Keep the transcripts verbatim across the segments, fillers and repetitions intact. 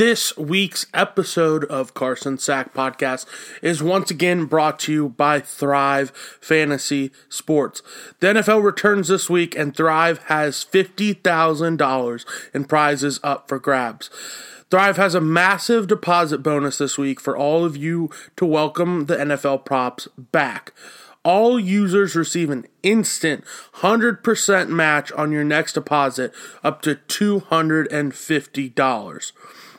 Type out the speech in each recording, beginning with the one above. This week's episode of Carson Sack Podcast is once again brought to you by Thrive Fantasy Sports. The N F L returns this week, and Thrive has fifty thousand dollars in prizes up for grabs. Thrive has a massive deposit bonus this week for all of you to welcome the N F L props back. All users receive an instant one hundred percent match on your next deposit up to two hundred fifty dollars.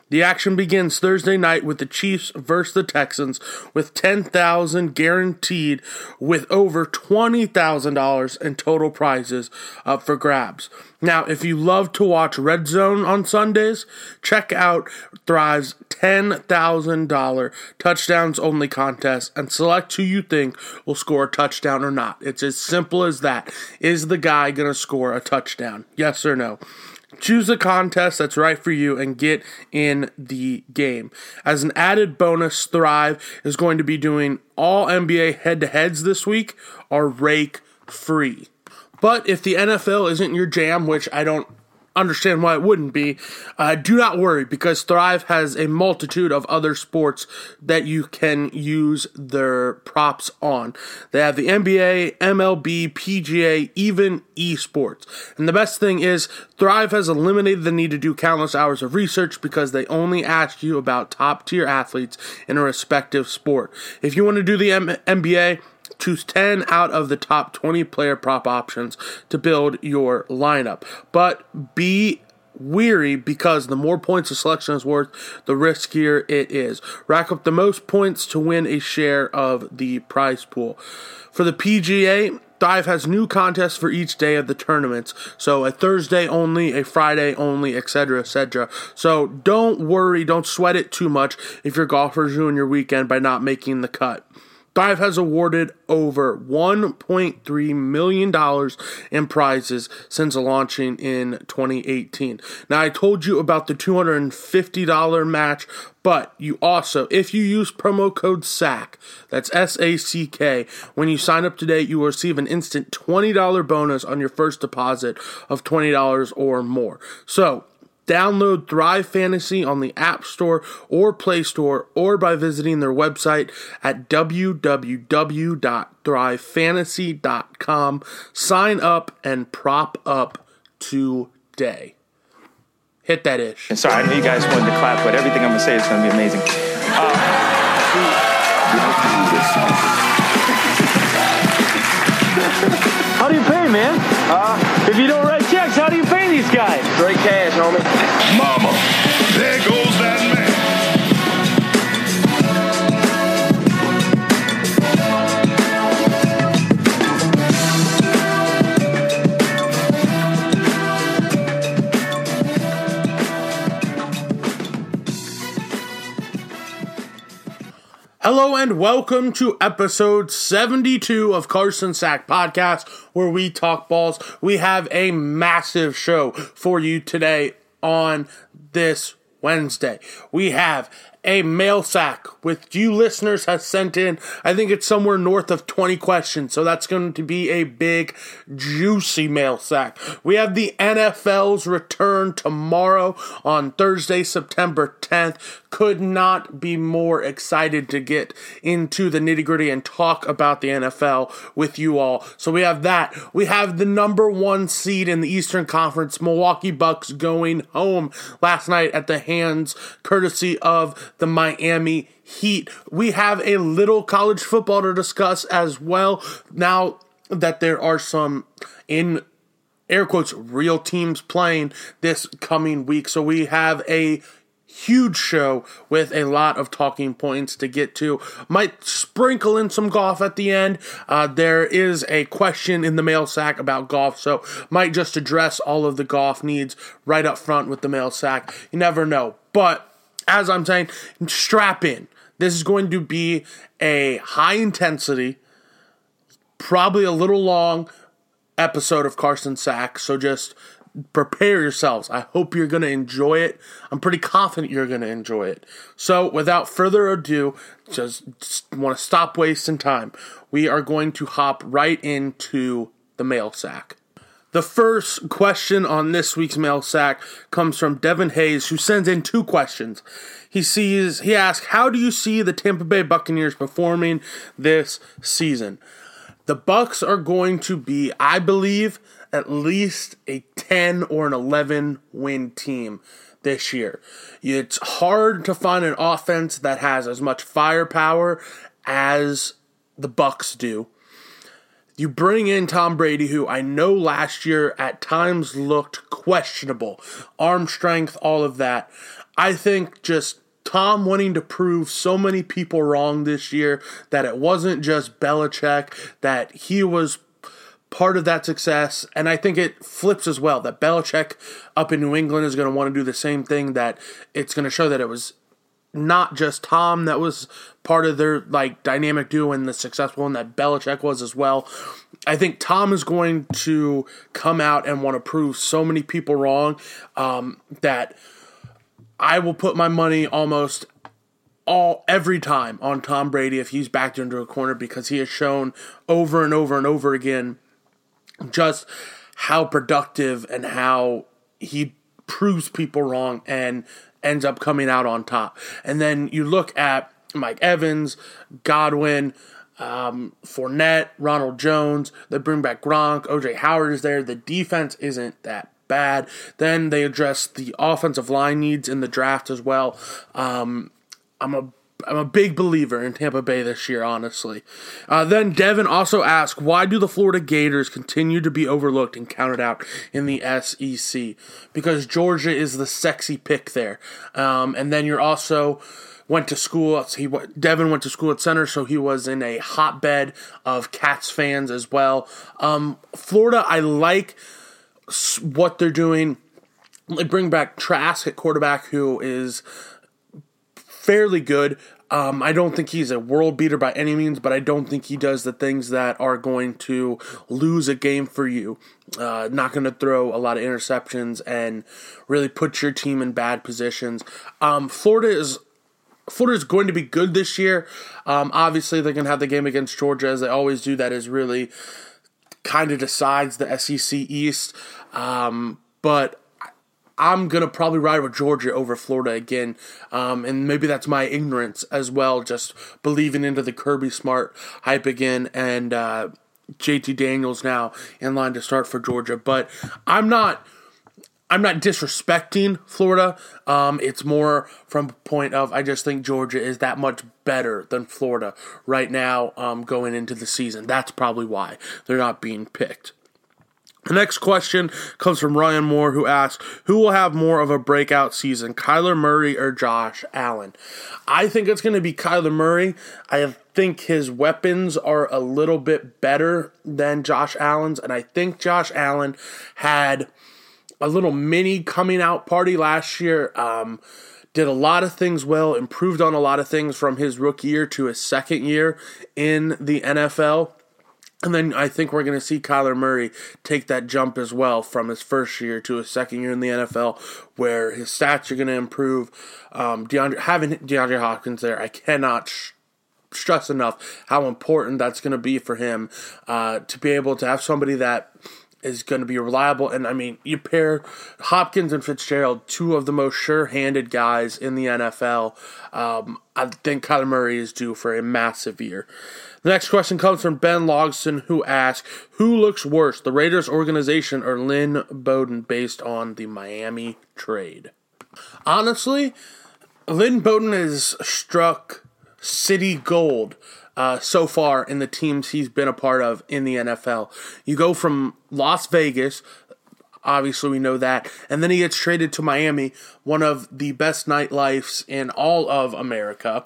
The action begins Thursday night with the Chiefs versus the Texans with ten thousand dollars guaranteed, with over twenty thousand dollars in total prizes up for grabs. Now, if you love to watch Red Zone on Sundays, check out Thrive's ten thousand dollars touchdowns only contest and select who you think will score a touchdown or not. It's as simple as that. Is the guy going to score a touchdown? Yes or no? Choose a contest that's right for you and get in the game. As an added bonus, Thrive is going to be doing all N B A head-to-heads this week are rake-free. But if the N F L isn't your jam, which I don't understand why it wouldn't be, uh, do not worry, because Thrive has a multitude of other sports that you can use their props on. They have the N B A, M L B, P G A, even esports. And the best thing is, Thrive has eliminated the need to do countless hours of research because they only ask you about top-tier athletes in a respective sport. If you want to do the M- NBA, choose ten out of the top twenty player prop options to build your lineup. But be weary, because the more points a selection is worth, the riskier it is. Rack up the most points to win a share of the prize pool. For the P G A, Thrive has new contests for each day of the tournaments. So a Thursday only, a Friday only, et cetera, et cetera. So don't worry, don't sweat it too much if your golfers ruin your weekend by not making the cut. Thrive has awarded over one point three million dollars in prizes since launching in twenty eighteen. Now, I told you about the two hundred fifty dollars match, but you also, if you use promo code SACK, that's S A C K, when you sign up today, you will receive an instant twenty dollars bonus on your first deposit of twenty dollars or more. So download Thrive Fantasy on the App Store or Play Store, or by visiting their website at w w w dot thrive fantasy dot com. Sign up and prop up today. Hit that ish. Sorry, I know you guys wanted to clap, but everything I'm going to say is going to be amazing. Uh, how do you pay, man? Uh, if you don't write checks, how do you pay? These guys. Great cash, homie. Mama, there goes that man. Hello and welcome to episode seventy-two of Carson Sack Podcast, where we talk balls. We have a massive show for you today on this Wednesday. We have a mail sack with you listeners has sent in, I think it's somewhere north of twenty questions, so that's going to be a big, juicy mail sack. We have the N F L's return tomorrow on Thursday, September tenth. Could not be more excited to get into the nitty-gritty and talk about the N F L with you all. So we have that. We have the number one seed in the Eastern Conference, Milwaukee Bucks, going home last night at the hands, courtesy of the Miami Heat. We have a little college football to discuss as well, now that there are some, in air quotes, real teams playing this coming week. So we have a huge show with a lot of talking points to get to. Might sprinkle in some golf at the end. Uh, there is a question in the mail sack about golf, so might just address all of the golf needs right up front with the mail sack. You never know. But as I'm saying, strap in. This is going to be a high intensity, probably a little long episode of Carson Sack. So just prepare yourselves. I hope you're going to enjoy it. I'm pretty confident you're going to enjoy it. So without further ado, just, just want to stop wasting time. We are going to hop right into the mail sack. The first question on this week's mail sack comes from Devin Hayes, who sends in two questions. He sees, he asks, how do you see the Tampa Bay Buccaneers performing this season? The Bucs are going to be, I believe, at least a ten or an eleven win team this year. It's hard to find an offense that has as much firepower as the Bucs do. You bring in Tom Brady, who I know last year at times looked questionable. Arm strength, all of that. I think just Tom wanting to prove so many people wrong this year that it wasn't just Belichick, that he was part of that success. And I think it flips as well, that Belichick up in New England is going to want to do the same thing, that it's going to show that it was not just Tom that was part of their like dynamic duo and the successful one, that Belichick was as well. I think Tom is going to come out and want to prove so many people wrong um, that I will put my money almost all every time on Tom Brady if he's backed into a corner, because he has shown over and over and over again just how productive and how he proves people wrong and ends up coming out on top. And then you look at Mike Evans, Godwin, um, Fournette, Ronald Jones. They bring back Gronk. O J. Howard is there. The defense isn't that bad. Then they address the offensive line needs in the draft as well. Um, I'm a I'm a big believer in Tampa Bay this year, honestly. Uh, then Devin also asked, why do the Florida Gators continue to be overlooked and counted out in the S E C? Because Georgia is the sexy pick there. Um, and then you're also went to school. He Devin went to school at Center, so he was in a hotbed of Cats fans as well. Um, Florida, I like what they're doing. They bring back Trask at quarterback, who is fairly good. Um, I don't think he's a world beater by any means, but I don't think he does the things that are going to lose a game for you. Uh, not going to throw a lot of interceptions and really put your team in bad positions. Um, Florida is Florida is going to be good this year. Um, obviously, they're going to have the game against Georgia, as they always do. That is really kind of decides the S E C East. Um, but I'm going to probably ride with Georgia over Florida again, um, and maybe that's my ignorance as well, just believing into the Kirby Smart hype again, and uh, J T Daniels now in line to start for Georgia. But I'm not I'm not disrespecting Florida. Um, it's more from the point of I just think Georgia is that much better than Florida right now um, going into the season. That's probably why they're not being picked. The next question comes from Ryan Moore, who asks, who will have more of a breakout season, Kyler Murray or Josh Allen? I think it's going to be Kyler Murray. I think his weapons are a little bit better than Josh Allen's, and I think Josh Allen had a little mini coming out party last year. Um, did a lot of things well, improved on a lot of things from his rookie year to his second year in the N F L. And then I think we're going to see Kyler Murray take that jump as well from his first year to his second year in the N F L, where his stats are going to improve. Um, DeAndre, having DeAndre Hopkins there, I cannot sh- stress enough how important that's going to be for him uh, to be able to have somebody that is going to be reliable. And, I mean, you pair Hopkins and Fitzgerald, two of the most sure-handed guys in the N F L. Um, I think Kyler Murray is due for a massive year. The next question comes from Ben Logston, who asks, who looks worse, the Raiders organization or Lynn Bowden based on the Miami trade? Honestly, Lynn Bowden has struck city gold uh, so far in the teams he's been a part of in the N F L. You go from Las Vegas, obviously we know that, and then he gets traded to Miami, one of the best nightlifes in all of America.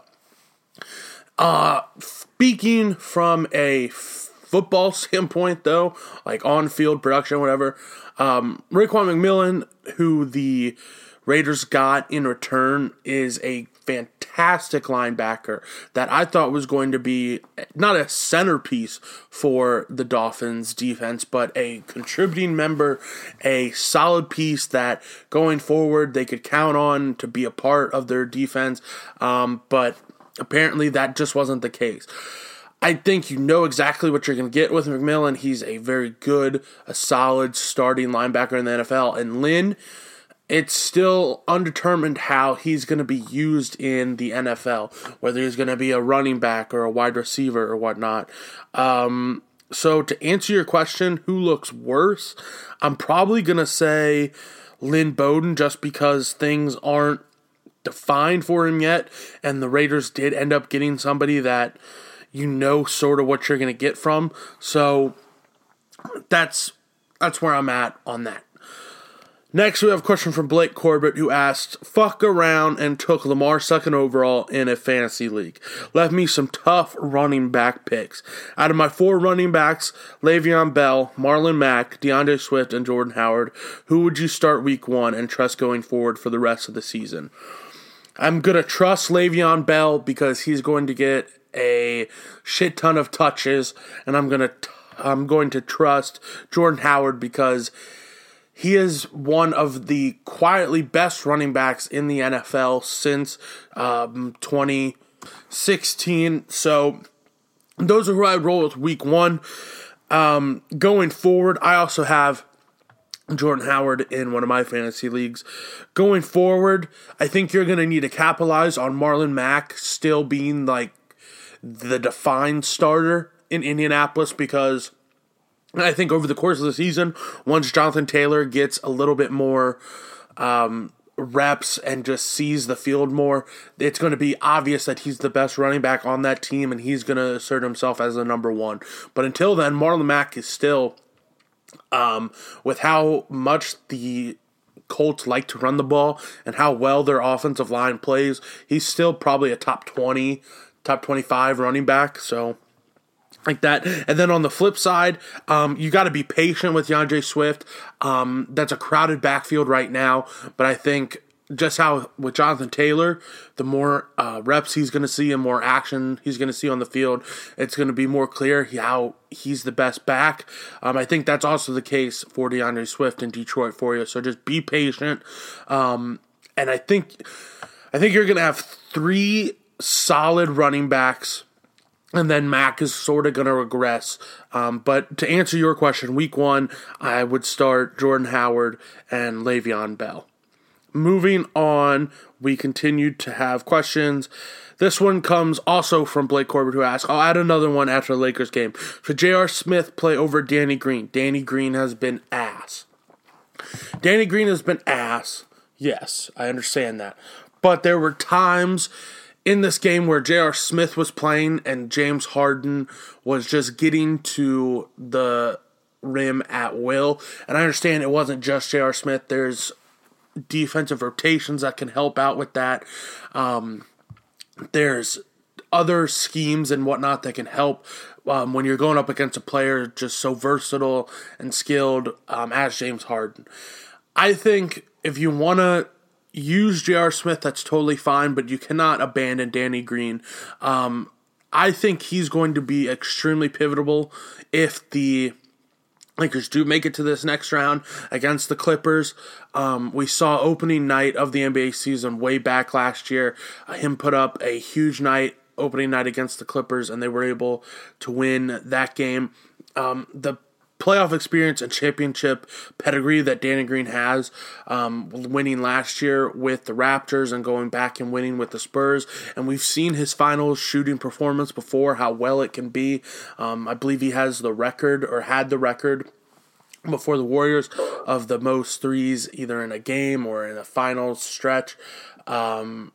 Uh, speaking from a f- football standpoint, though, like on-field production, whatever, um, Raekwon McMillan, who the Raiders got in return, is a fantastic linebacker that I thought was going to be not a centerpiece for the Dolphins defense, but a contributing member, a solid piece that going forward they could count on to be a part of their defense, um, but apparently that just wasn't the case. I think you know exactly what you're going to get with McMillan. He's a very good, a solid starting linebacker in the N F L. And Lynn, it's still undetermined how he's going to be used in the N F L, whether he's going to be a running back or a wide receiver or whatnot. Um, so to answer your question, who looks worse, I'm probably going to say Lynn Bowden, just because things aren't defined for him yet, and the Raiders did end up getting somebody that you know sort of what you're going to get from. So that's that's where I'm at on that. Next, we have a question from Blake Corbett, who asked, fuck around and took Lamar second overall in a fantasy league. Left me some tough running back picks. Out of my four running backs, Le'Veon Bell, Marlon Mack, DeAndre Swift, and Jordan Howard, who would you start week one and trust going forward for the rest of the season? I'm going to trust Le'Veon Bell because he's going to get a shit ton of touches, and I'm going to I'm going to trust Jordan Howard because he is one of the quietly best running backs in the N F L since um, twenty sixteen. So those are who I roll with week one. Um, going forward, I also have Jordan Howard in one of my fantasy leagues. Going forward, I think you're going to need to capitalize on Marlon Mack still being like the defined starter in Indianapolis, because I think over the course of the season, once Jonathan Taylor gets a little bit more um, reps and just sees the field more, it's going to be obvious that he's the best running back on that team, and he's going to assert himself as the number one. But until then, Marlon Mack is still, um, with how much the Colts like to run the ball and how well their offensive line plays, he's still probably a top twenty, top twenty-five running back, so like that. And then on the flip side, um, you got to be patient with DeAndre Swift. Um, that's a crowded backfield right now, but I think just how with Jonathan Taylor, the more uh, reps he's going to see and more action he's going to see on the field, it's going to be more clear how he's the best back. Um, I think that's also the case for DeAndre Swift in Detroit for you, so just be patient. Um, and I think, I think you're going to have three solid running backs, and then Mac is sort of going to regress. Um, but to answer your question, week one, I would start Jordan Howard and Le'Veon Bell. Moving on, we continued to have questions. This one comes also from Blake Corbett, who asks, I'll add another one after the Lakers game. Should J R. Smith play over Danny Green? Danny Green has been ass. Danny Green has been ass. Yes, I understand that. But there were times in this game where J R. Smith was playing and James Harden was just getting to the rim at will. And I understand it wasn't just J R. Smith. There's defensive rotations that can help out with that. Um, there's other schemes and whatnot that can help um, when you're going up against a player just so versatile and skilled um, as James Harden. I think if you want to use J R. Smith, that's totally fine, but you cannot abandon Danny Green. Um, I think he's going to be extremely pivotal if the Lakers do make it to this next round against the Clippers. Um, we saw opening night of the N B A season way back last year. Him put up a huge night, opening night against the Clippers, and they were able to win that game. Um, the playoff experience and championship pedigree that Danny Green has, um, winning last year with the Raptors and going back and winning with the Spurs, and we've seen his finals shooting performance before, how well it can be. Um, I believe he has the record, or had the record before the Warriors, of the most threes either in a game or in a final stretch. Um,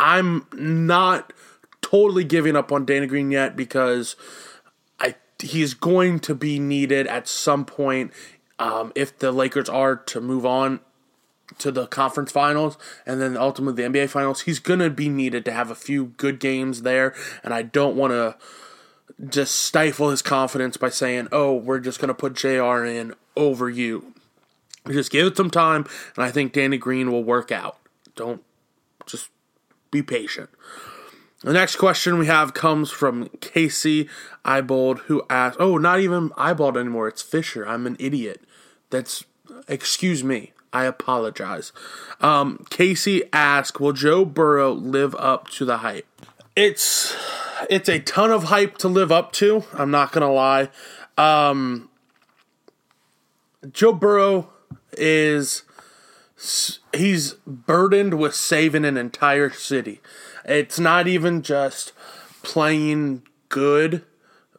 I'm not totally giving up on Danny Green yet, because he's going to be needed at some point um, if the Lakers are to move on to the conference finals and then ultimately the N B A finals. He's going to be needed to have a few good games there, and I don't want to just stifle his confidence by saying, oh, we're just going to put J R in over you. Just give it some time, and I think Danny Green will work out. Don't, just be patient. The next question we have comes from Casey Eybold, who asked, oh, not even Eybold anymore, it's Fisher, I'm an idiot. That's, excuse me, I apologize. Um, Casey asked, will Joe Burrow live up to the hype? It's it's a ton of hype to live up to. I'm not going to lie. Um, Joe Burrow is, he's burdened with saving an entire city. It's not even just playing good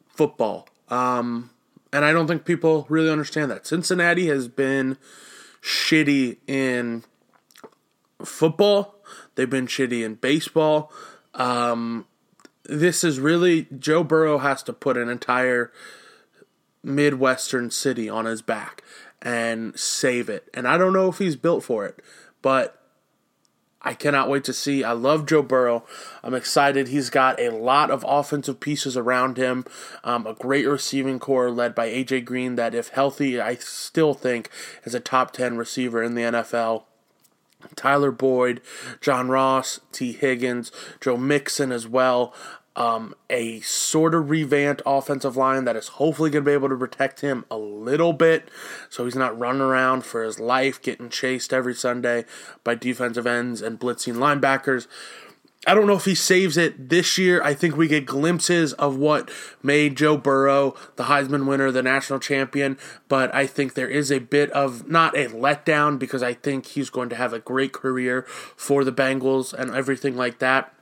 football. Um, and I don't think people really understand that. Cincinnati has been shitty in football. They've been shitty in baseball. Um, this is really, Joe Burrow has to put an entire Midwestern city on his back and save it. And I don't know if he's built for it, but I cannot wait to see. I love Joe Burrow. I'm excited. He's got a lot of offensive pieces around him, um, a great receiving core led by A J. Green that, if healthy, I still think is a top ten receiver in the N F L. Tyler Boyd, John Ross, T. Higgins, Joe Mixon as well. Um, a sort of revamped offensive line that is hopefully going to be able to protect him a little bit so he's not running around for his life, getting chased every Sunday by defensive ends and blitzing linebackers. I don't know if he saves it this year. I think we get glimpses of what made Joe Burrow the Heisman winner, the national champion, but I think there is a bit of not a letdown because I think he's going to have a great career for the Bengals and everything like that.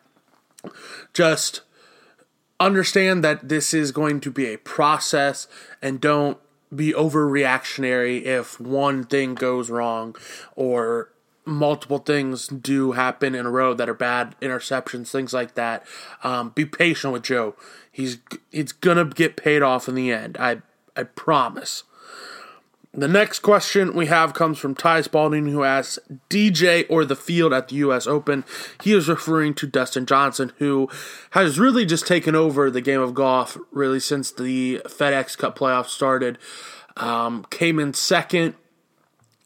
Just understand that this is going to be a process and don't be overreactionary if one thing goes wrong or multiple things do happen in a row that are bad, interceptions, things like that. Um, be patient with Joe. He's it's gonna get paid off in the end. I I promise. The next question we have comes from Ty Spalding, who asks, D J or the field at the U S Open? He is referring to Dustin Johnson, who has really just taken over the game of golf really since the FedEx Cup playoffs started. Um, came in second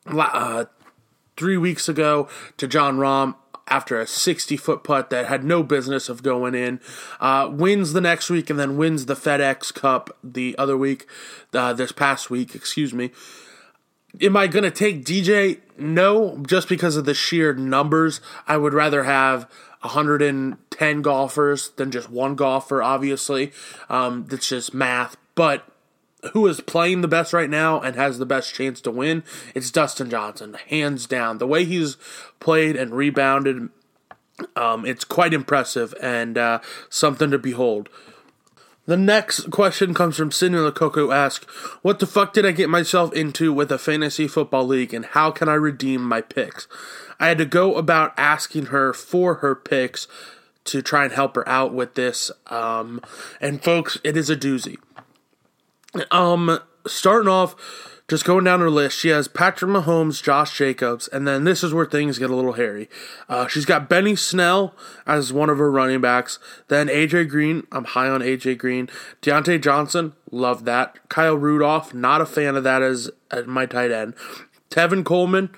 uh, three weeks ago to Jon Rahm after a sixty-foot putt that had no business of going in, uh, wins the next week and then wins the FedEx Cup the other week, uh, this past week, excuse me. Am I going to take D J? No, just because of the sheer numbers. I would rather have one hundred ten golfers than just one golfer, obviously. Um, that's just math, but who is playing the best right now and has the best chance to win, it's Dustin Johnson, hands down. The way he's played and rebounded, um, it's quite impressive and uh, something to behold. The next question comes from Sidney Lococo, who asks, what the fuck did I get myself into with a fantasy football league, and how can I redeem my picks? I had to go about asking her for her picks to try and help her out with this, um, and folks, it is a doozy. Um, starting off, just going down her list, she has Patrick Mahomes, Josh Jacobs, and then this is where things get a little hairy. Uh, she's got Benny Snell as one of her running backs, then A J. Green, I'm high on A J. Green, Deontay Johnson, love that, Kyle Rudolph, not a fan of that as, as my tight end, Tevin Coleman,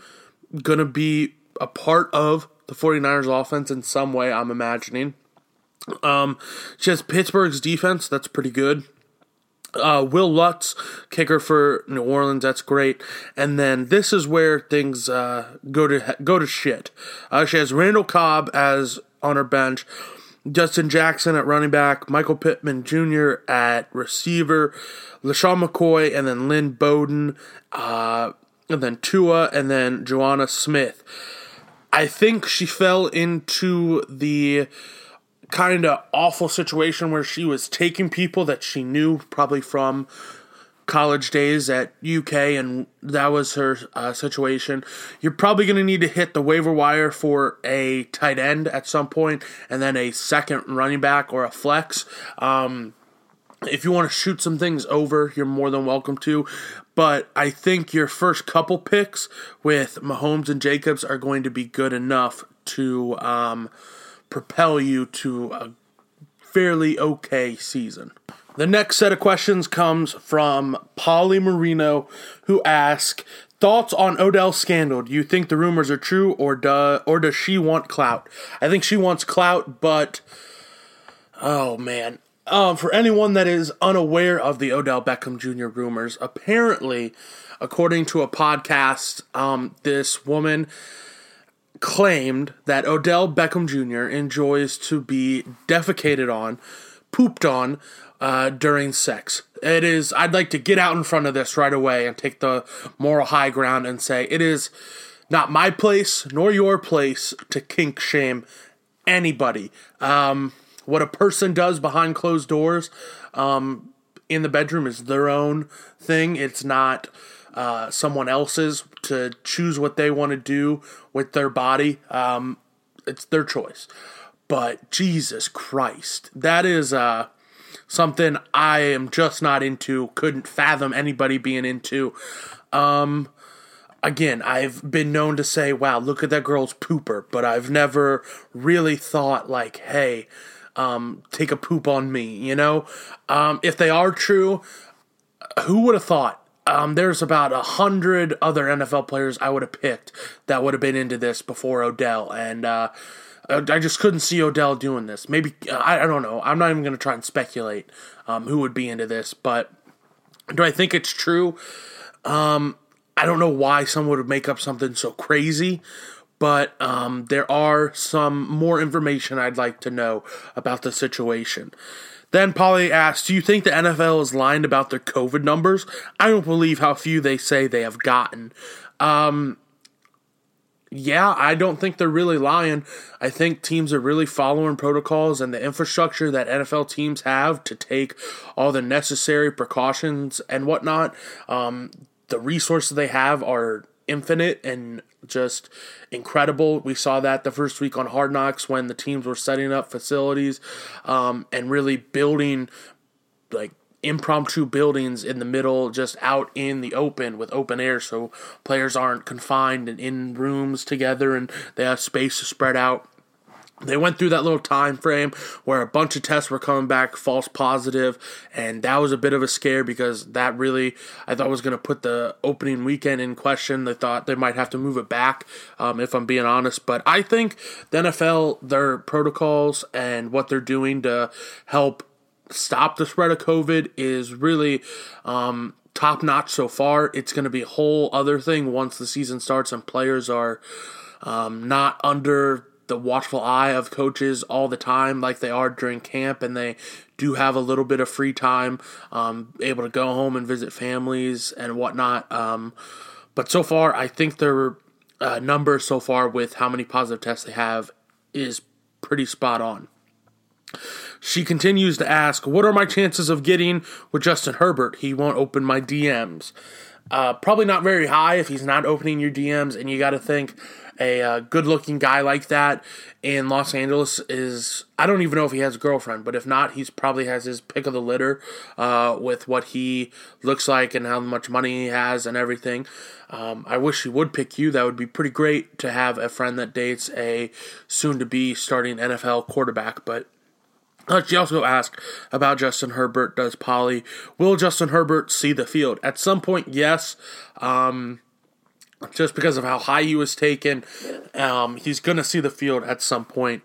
gonna be a part of the 49ers offense in some way, I'm imagining. Um, she has Pittsburgh's defense, that's pretty good. Uh, Will Lutz, kicker for New Orleans, that's great. And then this is where things uh, go to go to shit. Uh, she has Randall Cobb as on her bench, Justin Jackson at running back, Michael Pittman Junior at receiver, LeSean McCoy, and then Lynn Bowden, uh, and then Tua, and then Joanna Smith. I think she fell into the kind of awful situation where she was taking people that she knew probably from college days at U K, and that was her uh, situation. You're probably going to need to hit the waiver wire for a tight end at some point, and then a second running back or a flex. Um, if you want to shoot some things over, you're more than welcome to, but I think your first couple picks with Mahomes and Jacobs are going to be good enough to um, propel you to a fairly okay season. The next set of questions comes from Polly Marino, who asks, thoughts on Odell's scandal. Do you think the rumors are true, or do, or does she want clout? I think she wants clout, but oh man. Um, for anyone that is unaware of the Odell Beckham Junior rumors, apparently, according to a podcast, um, this woman claimed that Odell Beckham Junior enjoys to be defecated on pooped on uh, during sex. It is, I'd like to get out in front of this right away and take the moral high ground and say it is not my place nor your place to kink shame anybody. Um, what a person does behind closed doors um, in the bedroom is their own thing. It's not uh, someone else's to choose what they want to do with their body. Um, it's their choice. But Jesus Christ, that is uh, something I am just not into, couldn't fathom anybody being into. Um, again, I've been known to say, wow, look at that girl's pooper, but I've never really thought like, hey, um, take a poop on me, you know? Um, if they are true, who would have thought? Um, there's about a hundred other N F L players I would have picked that would have been into this before Odell, and uh, I just couldn't see Odell doing this. Maybe, I, I don't know, I'm not even going to try and speculate um, who would be into this, but do I think it's true? Um, I don't know why someone would make up something so crazy, but um, there are some more information I'd like to know about the situation. Then Polly asks, do you think the N F L is lying about their COVID numbers? I don't believe how few they say they have gotten. Um, yeah, I don't think they're really lying. I think teams are really following protocols and the infrastructure that N F L teams have to take all the necessary precautions and whatnot. Um, the resources they have are infinite and just incredible. We saw that the first week on Hard Knocks when the teams were setting up facilities um, and really building like impromptu buildings in the middle, just out in the open with open air, so players aren't confined and in rooms together and they have space to spread out. They went through that little time frame where a bunch of tests were coming back false positive, and that was a bit of a scare because that really, I thought, was going to put the opening weekend in question. They thought they might have to move it back, um, if I'm being honest. But I think the N F L, their protocols and what they're doing to help stop the spread of COVID is really um, top-notch so far. It's going to be a whole other thing once the season starts and players are um, not under the watchful eye of coaches all the time like they are during camp, and they do have a little bit of free time, um, able to go home and visit families and whatnot. Um, but so far, I think their uh, number so far with how many positive tests they have is pretty spot on. She continues to ask, what are my chances of getting with Justin Herbert? He won't open my D Ms. Uh, probably not very high if he's not opening your D Ms, and you got to think a uh, good-looking guy like that in Los Angeles is, I don't even know if he has a girlfriend, but if not, he's probably has his pick of the litter uh, with what he looks like and how much money he has and everything. Um, I wish he would pick you. That would be pretty great to have a friend that dates a soon-to-be starting N F L quarterback, but she also asked about Justin Herbert. Does Polly, will Justin Herbert see the field? At some point, yes, um, just because of how high he was taken, um, he's going to see the field at some point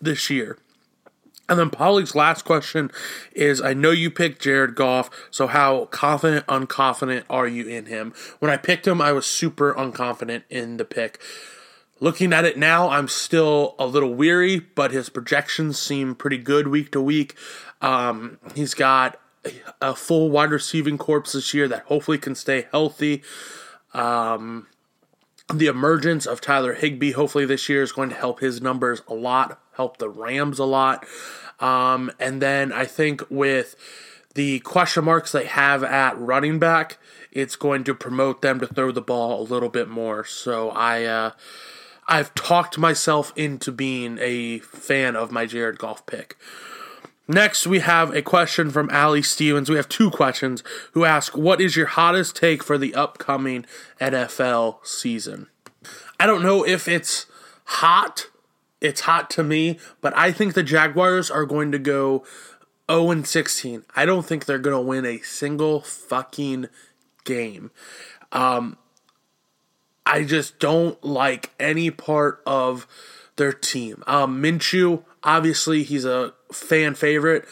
this year. And then Polly's last question is, I know you picked Jared Goff, so how confident, unconfident are you in him? When I picked him, I was super unconfident in the pick. Looking at it now, I'm still a little weary, but his projections seem pretty good week to week. Um, he's got a full wide receiving corps this year that hopefully can stay healthy. Um, the emergence of Tyler Higbee hopefully this year is going to help his numbers a lot, help the Rams a lot. Um, and then I think with the question marks they have at running back, it's going to promote them to throw the ball a little bit more. So I... Uh, I've talked myself into being a fan of my Jared Goff pick. Next, we have a question from Allie Stevens. We have two questions, who ask, what is your hottest take for the upcoming N F L season? I don't know if it's hot. It's hot to me, but I think the Jaguars are going to go oh and sixteen. I don't think they're going to win a single fucking game. Um... I just don't like any part of their team. Um, Minshew, obviously, he's a fan favorite.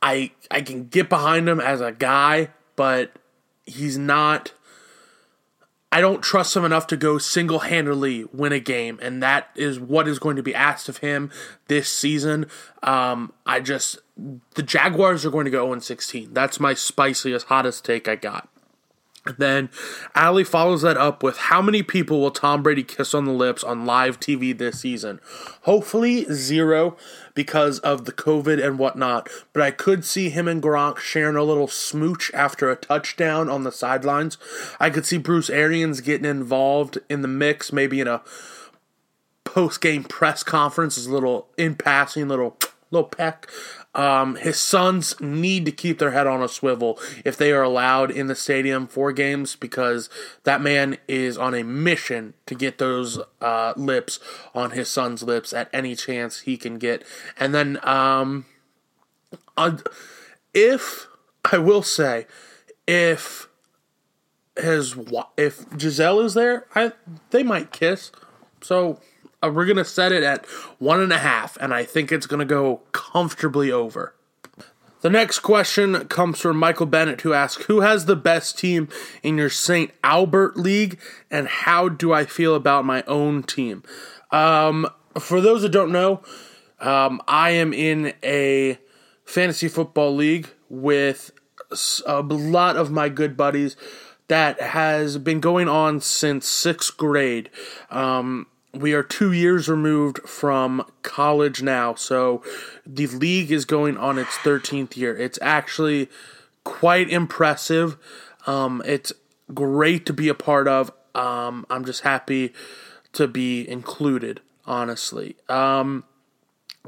I I can get behind him as a guy, but he's not I don't trust him enough to go single-handedly win a game, and that is what is going to be asked of him this season. Um, I just the Jaguars are going to go oh and sixteen. That's my spiciest, hottest take I got. And then Allie follows that up with how many people will Tom Brady kiss on the lips on live T V this season? Hopefully zero because of the COVID and whatnot, but I could see him and Gronk sharing a little smooch after a touchdown on the sidelines. I could see Bruce Arians getting involved in the mix, maybe in a post-game press conference, his little in-passing, little, little peck. Um, his sons need to keep their head on a swivel if they are allowed in the stadium for games because that man is on a mission to get those uh, lips on his son's lips at any chance he can get. And then um, if, I will say, if his if Giselle is there, I they might kiss. So we're going to set it at one and a half, and I think it's going to go comfortably over. The next question comes from Michael Bennett, who asks, who has the best team in your Saint Albert League, and how do I feel about my own team? Um, for those that don't know, um, I am in a fantasy football league with a lot of my good buddies that has been going on since sixth grade. Um... We are two years removed from college now, so the league is going on its thirteenth year. It's actually quite impressive. Um, it's great to be a part of. Um, I'm just happy to be included, honestly. Um,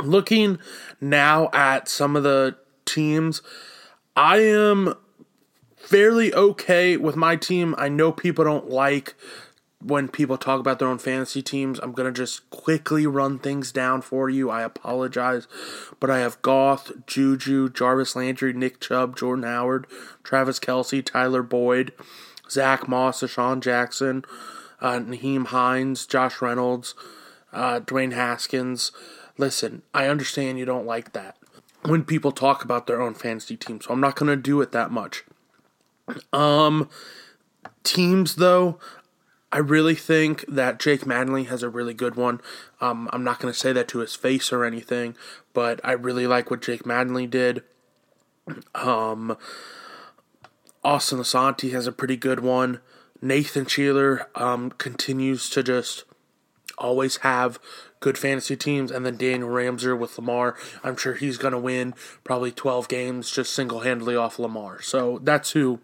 looking now at some of the teams, I am fairly okay with my team. I know people don't like when people talk about their own fantasy teams. I'm going to just quickly run things down for you. I apologize. But I have Goff, Juju, Jarvis Landry, Nick Chubb, Jordan Howard, Travis Kelce, Tyler Boyd, Zach Moss, Deshaun Jackson, uh, Naheem Hines, Josh Reynolds, uh, Dwayne Haskins. Listen, I understand you don't like that when people talk about their own fantasy teams, so I'm not going to do it that much. Um, teams, though, I really think that Jake Mattingly has a really good one. Um, I'm not going to say that to his face or anything, but I really like what Jake Mattingly did. Um, Austin Asante has a pretty good one. Nathan Sheeler um, continues to just always have good fantasy teams. And then Daniel Ramsey with Lamar. I'm sure he's going to win probably twelve games just single-handedly off Lamar. So that's who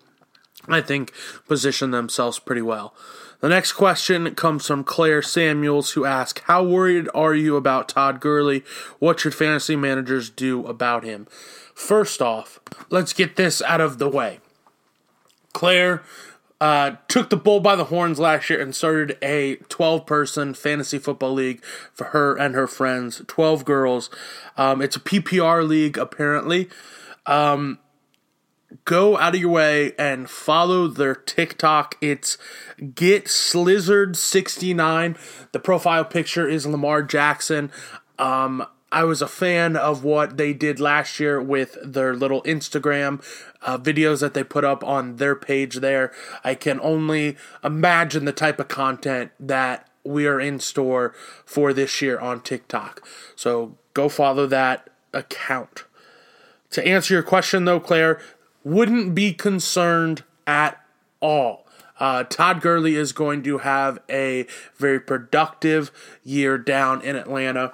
I think position themselves pretty well. The next question comes from Claire Samuels, who asks, how worried are you about Todd Gurley? What should fantasy managers do about him? First off, let's get this out of the way. Claire uh, took the bull by the horns last year and started a twelve-person fantasy football league for her and her friends, twelve girls. Um, it's a P P R league, apparently. Um Go out of your way and follow their TikTok. It's Get Slizzard sixty-nine. The profile picture is Lamar Jackson. Um, I was a fan of what they did last year with their little Instagram uh, videos that they put up on their page there. I can only imagine the type of content that we are in store for this year on TikTok. So go follow that account. To answer your question, though, Claire, wouldn't be concerned at all. Uh, Todd Gurley is going to have a very productive year down in Atlanta.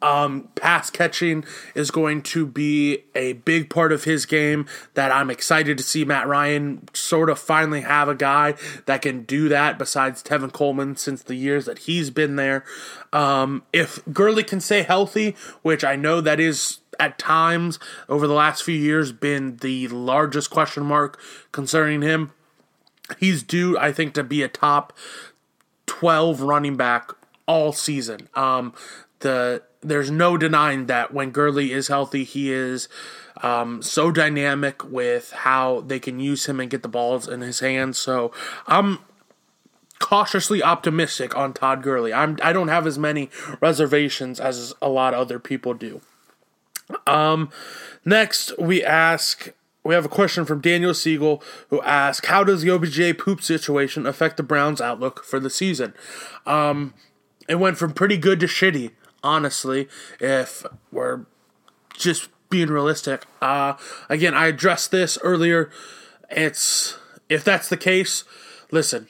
Um, pass catching is going to be a big part of his game that I'm excited to see Matt Ryan sort of finally have a guy that can do that besides Tevin Coleman since the years that he's been there. Um, if Gurley can stay healthy, which I know that is at times over the last few years been the largest question mark concerning him, he's due, I think, to be a top twelve running back all season. Um, the there's no denying that when Gurley is healthy, he is um, so dynamic with how they can use him and get the balls in his hands. So I'm cautiously optimistic on Todd Gurley. I'm I don't have as many reservations as a lot of other people do. Um, next we ask, we have a question from Daniel Siegel, who asks, how does the O B J poop situation affect the Browns' outlook for the season? Um, it went from pretty good to shitty, honestly, if we're just being realistic. Uh, again, I addressed this earlier. It's if that's the case, listen,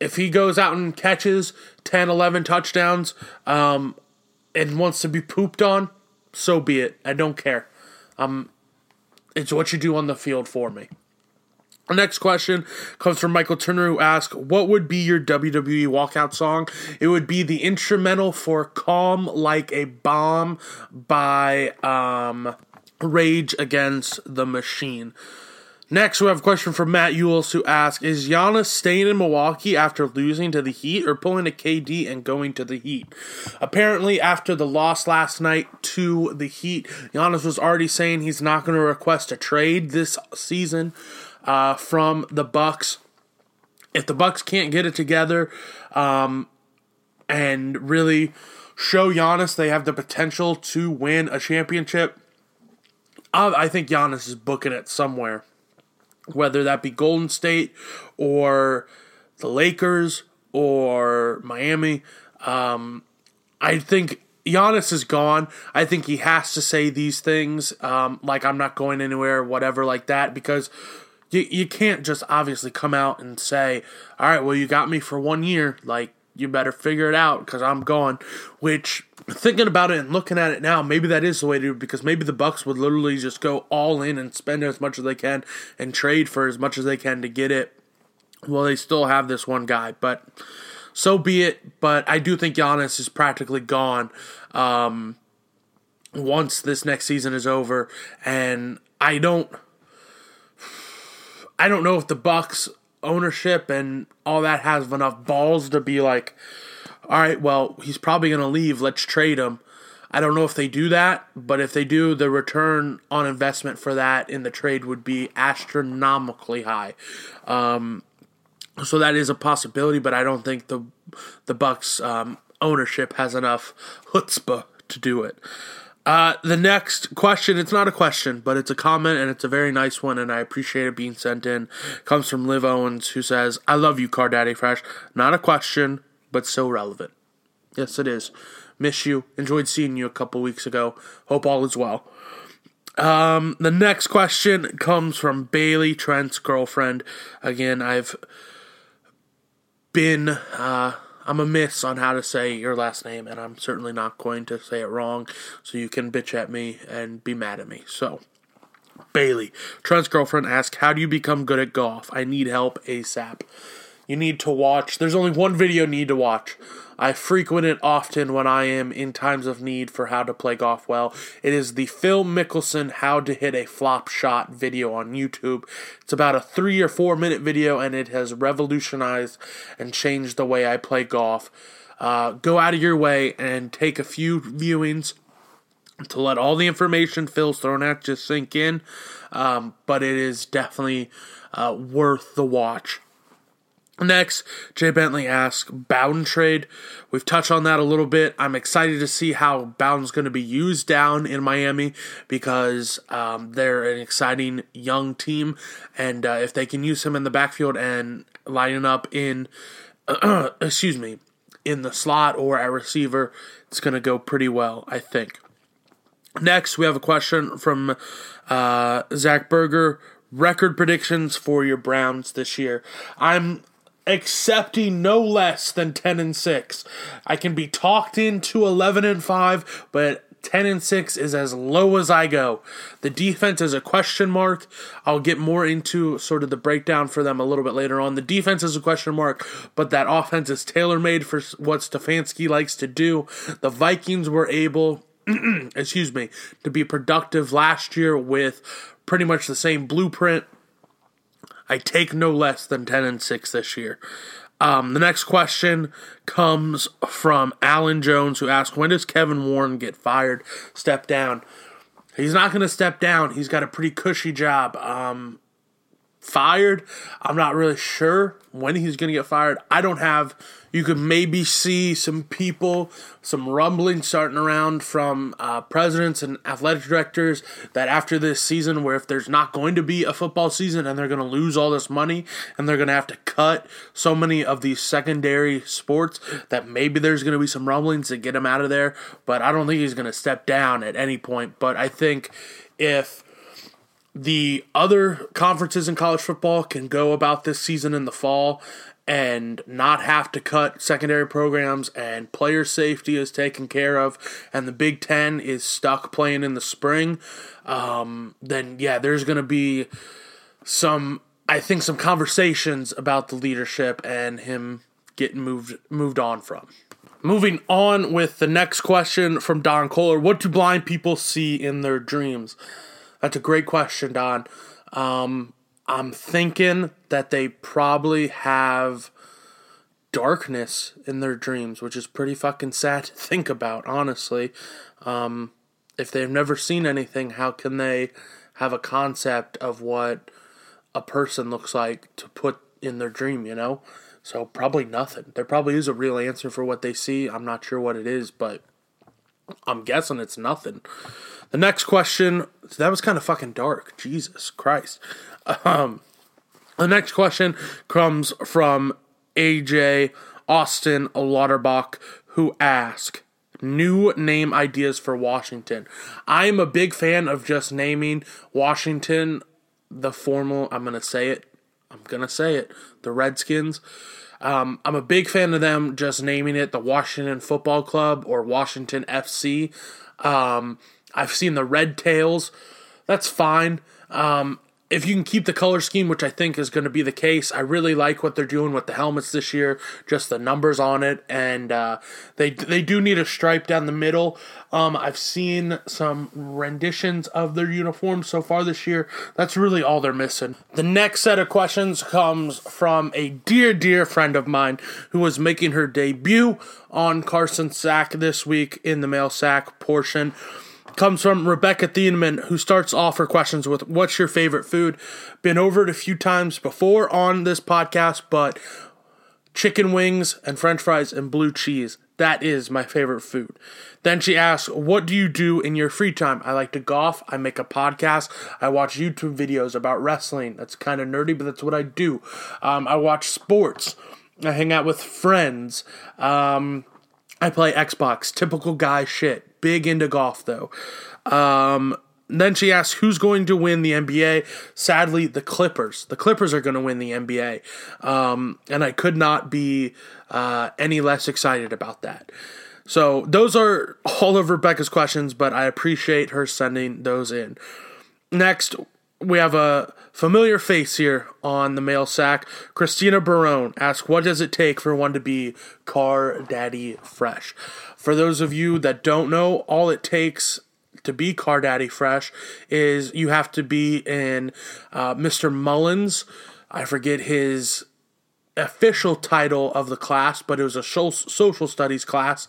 if he goes out and catches ten, eleven touchdowns um, and wants to be pooped on, so be it. I don't care. Um, it's what you do on the field for me. The next question comes from Michael Turner, who asks, what would be your W W E walkout song? It would be the instrumental for Calm Like a Bomb by um, Rage Against the Machine. Next, we have a question from Matt Ewells, who asks, is Giannis staying in Milwaukee after losing to the Heat or pulling a K D and going to the Heat? Apparently, after the loss last night to the Heat, Giannis was already saying he's not going to request a trade this season uh, from the Bucks. If the Bucks can't get it together um, and really show Giannis they have the potential to win a championship, I, I think Giannis is booking it somewhere. Whether that be Golden State or the Lakers or Miami, um, I think Giannis is gone. I think he has to say these things, um, like I'm not going anywhere, whatever like that, because you, you can't just obviously come out and say, all right, well, you got me for one year, like you better figure it out because I'm gone, which thinking about it and looking at it now, maybe that is the way to do it, because maybe the Bucks would literally just go all in and spend as much as they can and trade for as much as they can to get it while they still have this one guy. But so be it. But I do think Giannis is practically gone um, once this next season is over. And I don't, I don't know if the Bucks ownership and all that has enough balls to be like, all right, well, he's probably going to leave. Let's trade him. I don't know if they do that, but if they do, the return on investment for that in the trade would be astronomically high. Um, so that is a possibility, but I don't think the the Bucks um, ownership has enough chutzpah to do it. Uh, the next question, it's not a question, but it's a comment, and it's a very nice one, and I appreciate it being sent in. It comes from Liv Owens, who says, I love you, Car Daddy Fresh. Not a question, but so relevant. Yes, it is. Miss you. Enjoyed seeing you a couple weeks ago. Hope all is well. Um, the next question comes from Bailey, Trent's girlfriend. Again, I've been... Uh, I'm a miss on how to say your last name, and I'm certainly not going to say it wrong, so you can bitch at me and be mad at me. So, Bailey, Trent's girlfriend, asks, how do you become good at golf? I need help ASAP. You need to watch. There's only one video you need to watch. I frequent it often when I am in times of need for how to play golf well. It is the Phil Mickelson How to Hit a Flop Shot video on YouTube. It's about a three or four minute video, and it has revolutionized and changed the way I play golf. Uh, go out of your way and take a few viewings to let all the information Phil's thrown at just sink in. Um, but it is definitely uh, worth the watch. Next, Jay Bentley asks, Bowden trade. We've touched on that a little bit. I'm excited to see how Bowden's going to be used down in Miami because um, they're an exciting young team. And uh, if they can use him in the backfield and line up in, excuse me, in the slot or at receiver, it's going to go pretty well, I think. Next, we have a question from uh, Zach Berger. Record predictions for your Browns this year. I'm accepting no less than ten and six. I can be talked into eleven and five, but ten and six is as low as I go. The defense is a question mark. I'll get more into sort of the breakdown for them a little bit later on. The defense is a question mark, but that offense is tailor-made for what Stefanski likes to do. The Vikings were able, excuse me, to be productive last year with pretty much the same blueprint. I take no less than ten and six this year. Um, the next question comes from Alan Jones, who asks, when does Kevin Warren get fired, step down? He's not going to step down. He's got a pretty cushy job. Um, fired. I'm not really sure when he's going to get fired. I don't have, you could maybe see some people, some rumbling starting around from uh, presidents and athletic directors that after this season, where if there's not going to be a football season and they're going to lose all this money and they're going to have to cut so many of these secondary sports, that maybe there's going to be some rumblings to get him out of there. But I don't think he's going to step down at any point. But I think if the other conferences in college football can go about this season in the fall and not have to cut secondary programs, and player safety is taken care of, and the Big Ten is stuck playing in the spring, um, then, yeah, there's going to be some, I think, some conversations about the leadership and him getting moved moved on from. Moving on with the next question from Don Kohler. What do blind people see in their dreams? That's a great question, Don. Um, I'm thinking that they probably have darkness in their dreams, which is pretty fucking sad to think about, honestly. Um, if they've never seen anything, how can they have a concept of what a person looks like to put in their dream, you know? So probably nothing. There probably is a real answer for what they see. I'm not sure what it is, but I'm guessing it's nothing. The next question, that was kind of fucking dark. Jesus Christ. Um, the next question comes from A J Austin Lauterbach, who asks, new name ideas for Washington. I'm a big fan of just naming Washington the formal, I'm going to say it, I'm going to say it, the Redskins. Um, I'm a big fan of them just naming it the Washington Football Club or Washington F C. Um, I've seen the Red Tails. That's fine. Um, if you can keep the color scheme, which I think is going to be the case, I really like what they're doing with the helmets this year, just the numbers on it, and uh, they they do need a stripe down the middle. Um, I've seen some renditions of their uniforms so far this year. That's really all they're missing. The next set of questions comes from a dear, dear friend of mine who was making her debut on Carson Sack this week in the mail sack portion. Comes from Rebecca Thieneman, who starts off her questions with, what's your favorite food? Been over it a few times before on this podcast, but chicken wings and french fries and blue cheese, that is my favorite food. Then she asks, what do you do in your free time? I like to golf. I make a podcast. I watch YouTube videos about wrestling. That's kind of nerdy, but that's what I do. Um, I watch sports. I hang out with friends. Um, I play Xbox. Typical guy shit. Big into golf, though. Um, then she asks, who's going to win the N B A? Sadly, the Clippers. The Clippers are going to win the N B A. Um, and I could not be uh, any less excited about that. So those are all of Rebecca's questions, but I appreciate her sending those in. Next, we have a familiar face here on the mail sack. Christina Barone asks, what does it take for one to be Car Daddy Fresh? For those of you that don't know, all it takes to be Car Daddy Fresh is you have to be in uh, Mister Mullins. I forget his official title of the class, but it was a social studies class.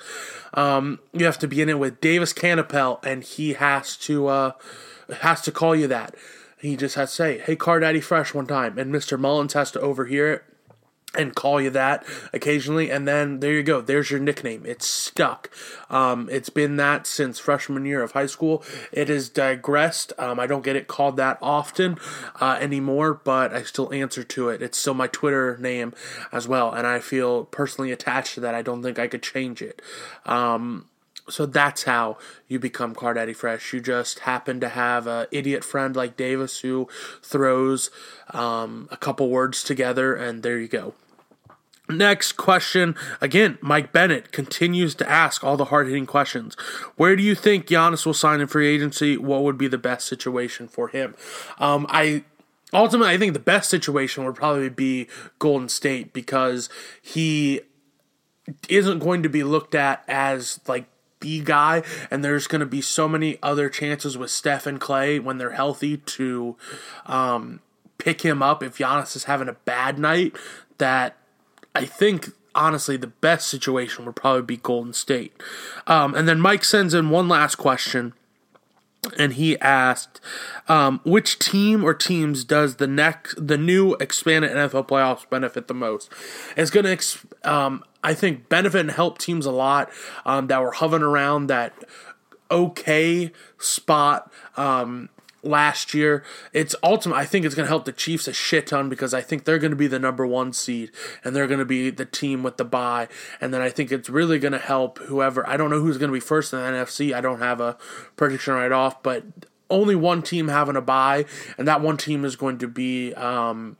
Um, you have to be in it with Davis Canapel, and he has to uh, has to call you that. He just has to say, hey, Car Daddy Fresh one time, and Mister Mullins has to overhear it and call you that occasionally, and then there you go. There's your nickname. It's stuck. Um, it's been that since freshman year of high school. It has digressed. Um, I don't get it called that often uh, anymore, but I still answer to it. It's still my Twitter name as well, and I feel personally attached to that. I don't think I could change it. Um, so that's how you become Car Daddy Fresh. You just happen to have an idiot friend like Davis who throws um, a couple words together, and there you go. Next question, again, Mike Bennett continues to ask all the hard-hitting questions. Where do you think Giannis will sign in free agency? What would be the best situation for him? Um, I ultimately, I think the best situation would probably be Golden State, because he isn't going to be looked at as, like, the guy, and there's going to be so many other chances with Steph and Clay when they're healthy to um, pick him up if Giannis is having a bad night, that I think, honestly, the best situation would probably be Golden State. Um, and then Mike sends in one last question. and he asked, um, which team or teams does the next the new expanded N F L playoffs benefit the most? It's going to ex- um, I think benefit and help teams a lot um, that were hovering around that okay spot um, last year. It's ultimate. I think it's going to help the Chiefs a shit ton, because I think they're going to be the number one seed and they're going to be the team with the bye. And then I think it's really going to help whoever. I don't know who's going to be first in the N F C. I don't have a prediction right off, but only one team having a bye, and that one team is going to be um,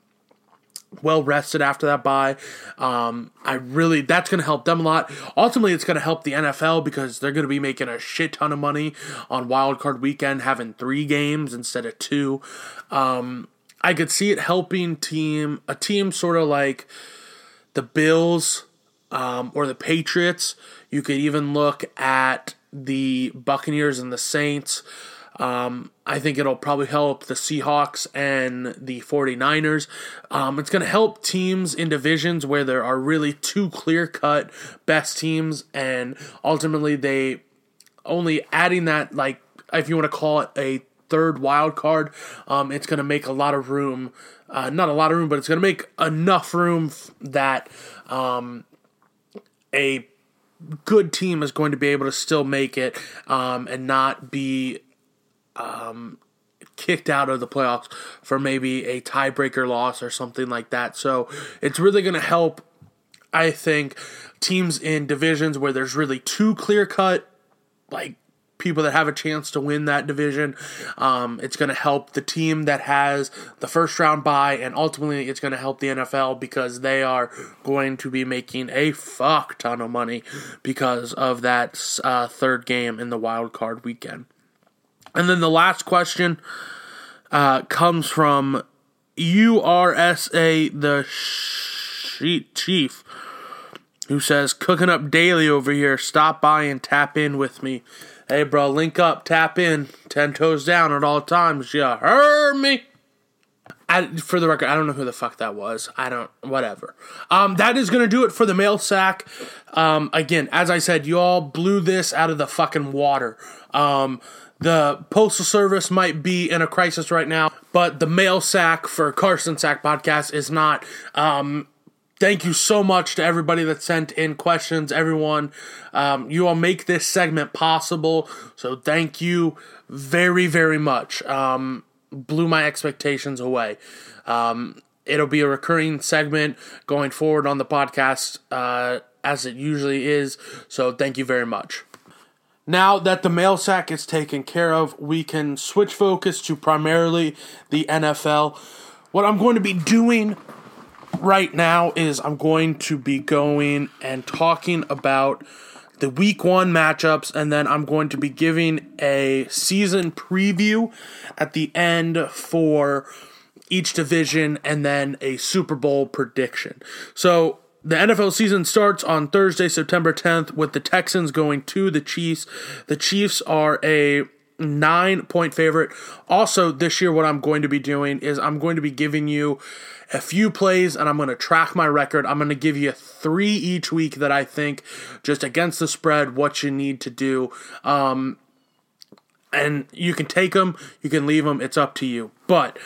well rested after that bye. Um, I really, that's going to help them a lot. Ultimately, it's going to help the N F L, because they're going to be making a shit ton of money on Wild Card Weekend, having three games instead of two. Um, I could see it helping team a team sort of like the Bills um, or the Patriots. You could even look at the Buccaneers and the Saints. Um, I think it'll probably help the Seahawks and the 49ers. Um, it's going to help teams in divisions where there are really two clear-cut best teams, and ultimately they only adding that, like, if you want to call it a third wild card, um, it's going to make a lot of room, uh, not a lot of room, but it's going to make enough room that um, a good team is going to be able to still make it um, and not be Um, kicked out of the playoffs for maybe a tiebreaker loss or something like that. So it's really going to help, I think, teams in divisions where there's really two clear-cut, like, people that have a chance to win that division. Um, it's going to help the team that has the first round bye, and ultimately it's going to help the N F L, because they are going to be making a fuck ton of money because of that uh, third game in the wild card weekend. And then the last question uh, comes from U R S A, the Sheet Chief, who says, cooking up daily over here. Stop by and tap in with me. Hey, bro, link up, tap in, ten toes down at all times. You heard me. I, for the record, I don't know who the fuck that was. I don't, whatever. Um, that is going to do it for the mail sack. Um, again, as I said, you all blew this out of the fucking water. Um... The Postal Service might be in a crisis right now, but the mail sack for Carson Sack Podcast is not. Um, thank you so much to everybody that sent in questions, everyone. Um, you all make this segment possible, so thank you very, very much. Um, blew my expectations away. Um, it'll be a recurring segment going forward on the podcast, uh, as it usually is, so thank you very much. Now that the mail sack is taken care of, we can switch focus to primarily the N F L. What I'm going to be doing right now is I'm going to be going and talking about the week one matchups, and then I'm going to be giving a season preview at the end for each division, and then a Super Bowl prediction. So the N F L season starts on Thursday, September tenth, with the Texans going to the Chiefs. The Chiefs are a nine-point favorite. Also, this year what I'm going to be doing is I'm going to be giving you a few plays, and I'm going to track my record. I'm going to give you three each week that I think, just against the spread, what you need to do. Um, and you can take them, you can leave them, it's up to you. But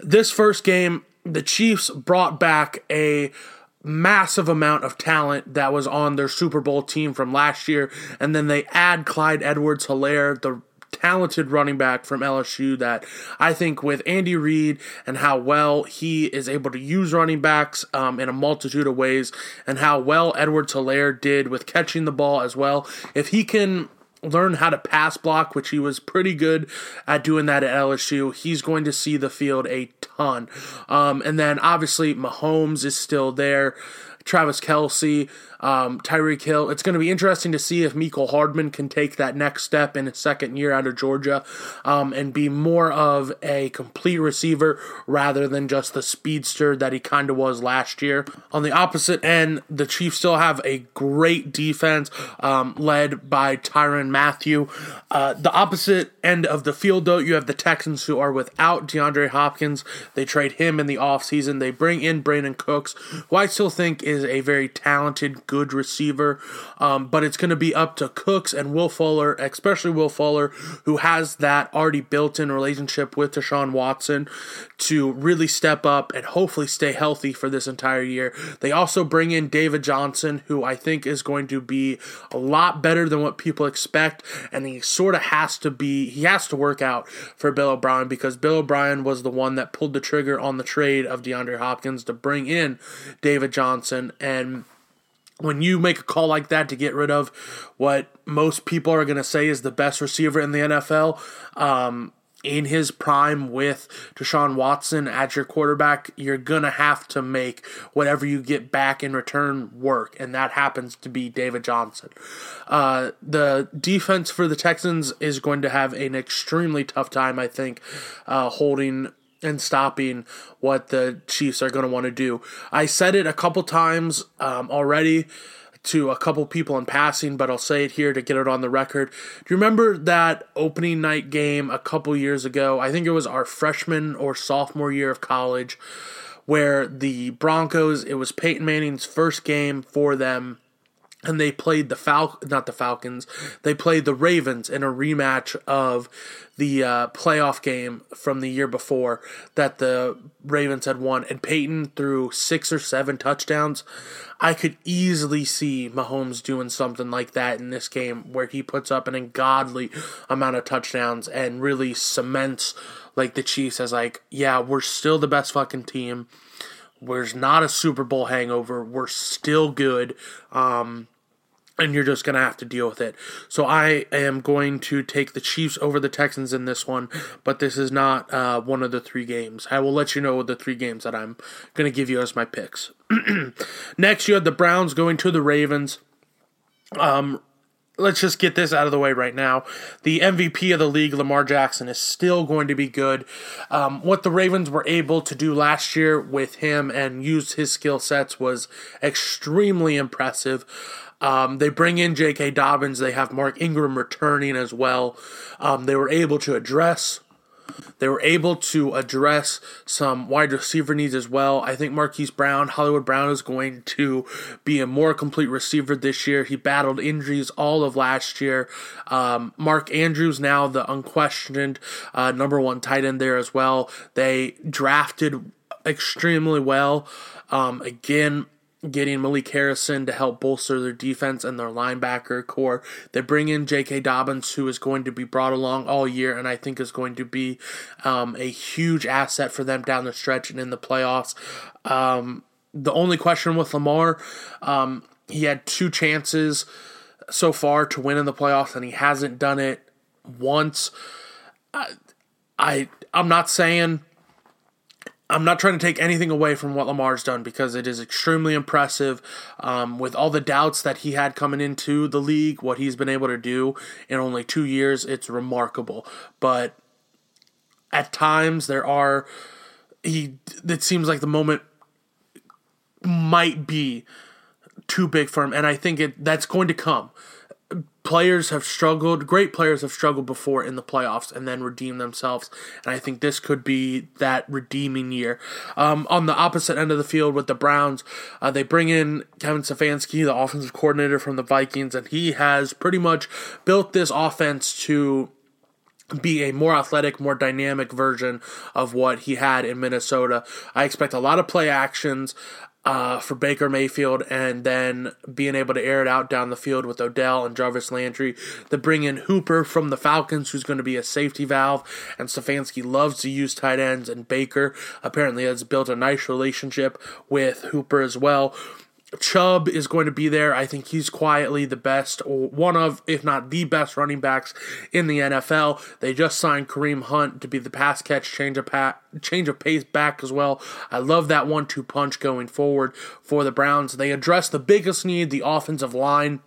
this first game, the Chiefs brought back a massive amount of talent that was on their Super Bowl team from last year, and then they add Clyde Edwards-Helaire, the talented running back from L S U, that I think with Andy Reid and how well he is able to use running backs um, in a multitude of ways, and how well Edwards-Helaire did with catching the ball as well. If he can learn how to pass block, which he was pretty good at doing that at L S U, he's going to see the field a ton. Um, and then, obviously, Mahomes is still there, Travis Kelce, um, Tyreek Hill. It's going to be interesting to see if Mecole Hardman can take that next step in his second year out of Georgia um, and be more of a complete receiver rather than just the speedster that he kind of was last year. On the opposite end, the Chiefs still have a great defense um, led by Tyrann Mathieu. Uh, the opposite end of the field, though, you have the Texans, who are without DeAndre Hopkins. They trade him in the offseason. They bring in Brandon Cooks, who I still think is a very talented, good good receiver, um, but it's going to be up to Cooks and Will Fuller, especially Will Fuller, who has that already built-in relationship with Deshaun Watson, to really step up and hopefully stay healthy for this entire year. They also bring in David Johnson, who I think is going to be a lot better than what people expect, and he sort of has to be, he has to work out for Bill O'Brien, because Bill O'Brien was the one that pulled the trigger on the trade of DeAndre Hopkins to bring in David Johnson. And when you make a call like that to get rid of what most people are going to say is the best receiver in the N F L, um, in his prime with Deshaun Watson at your quarterback, you're going to have to make whatever you get back in return work, and that happens to be David Johnson. Uh, the defense for the Texans is going to have an extremely tough time, I think, uh, holding and stopping what the Chiefs are going to want to do. I said it a couple times um, already to a couple people in passing, but I'll say it here to get it on the record. Do you remember that opening night game a couple years ago? I think it was our freshman or sophomore year of college, where the Broncos, it was Peyton Manning's first game for them, and they played the Fal- not the Falcons, they played the Ravens in a rematch of the uh, playoff game from the year before that the Ravens had won, and Peyton threw six or seven touchdowns. I could easily see Mahomes doing something like that in this game, where he puts up an ungodly amount of touchdowns and really cements like the Chiefs as like, yeah, we're still the best fucking team. We're not a Super Bowl hangover. We're still good. Um... And you're just going to have to deal with it. So I am going to take the Chiefs over the Texans in this one, but this is not uh, one of the three games. I will let you know the three games that I'm going to give you as my picks. Next, you have the Browns going to the Ravens. Um... Let's just get this out of the way right now. The M V P of the league, Lamar Jackson, is still going to be good. Um, what the Ravens were able to do last year with him and use his skill sets was extremely impressive. Um, they bring in J K. Dobbins. They have Mark Ingram returning as well. Um, they were able to address... They were able to address some wide receiver needs as well. I think Marquise Brown, Hollywood Brown, is going to be a more complete receiver this year. He battled injuries all of last year. Um, Mark Andrews, now the unquestioned uh, number one tight end there as well. They drafted extremely well. Um, again, getting Malik Harrison to help bolster their defense and their linebacker core. They bring in J K. Dobbins, who is going to be brought along all year and I think is going to be um, a huge asset for them down the stretch and in the playoffs. Um, the only question with Lamar, um, he had two chances so far to win in the playoffs and he hasn't done it once. I, I I'm not saying... I'm not trying to take anything away from what Lamar's done, because it is extremely impressive. Um, with all the doubts that he had coming into the league, what he's been able to do in only two years, it's remarkable. But at times there are, he, it seems like the moment might be too big for him. And I think it, that's going to come. Players have struggled, great players have struggled before in the playoffs and then redeem themselves, and I think this could be that redeeming year. Um, on the opposite end of the field with the Browns, uh, they bring in Kevin Stefanski, the offensive coordinator from the Vikings, and he has pretty much built this offense to be a more athletic, more dynamic version of what he had in Minnesota. I expect a lot of play actions Uh, for Baker Mayfield, and then being able to air it out down the field with Odell and Jarvis Landry. They bring in Hooper from the Falcons, who's going to be a safety valve, and Stefanski loves to use tight ends, and Baker apparently has built a nice relationship with Hooper as well. Chubb is going to be there. I think he's quietly the best, or one of, if not the best, running backs in the N F L. They just signed Kareem Hunt to be the pass catch change of, pa- change of pace back as well. I love that one two punch going forward for the Browns. They address the biggest need, the offensive line.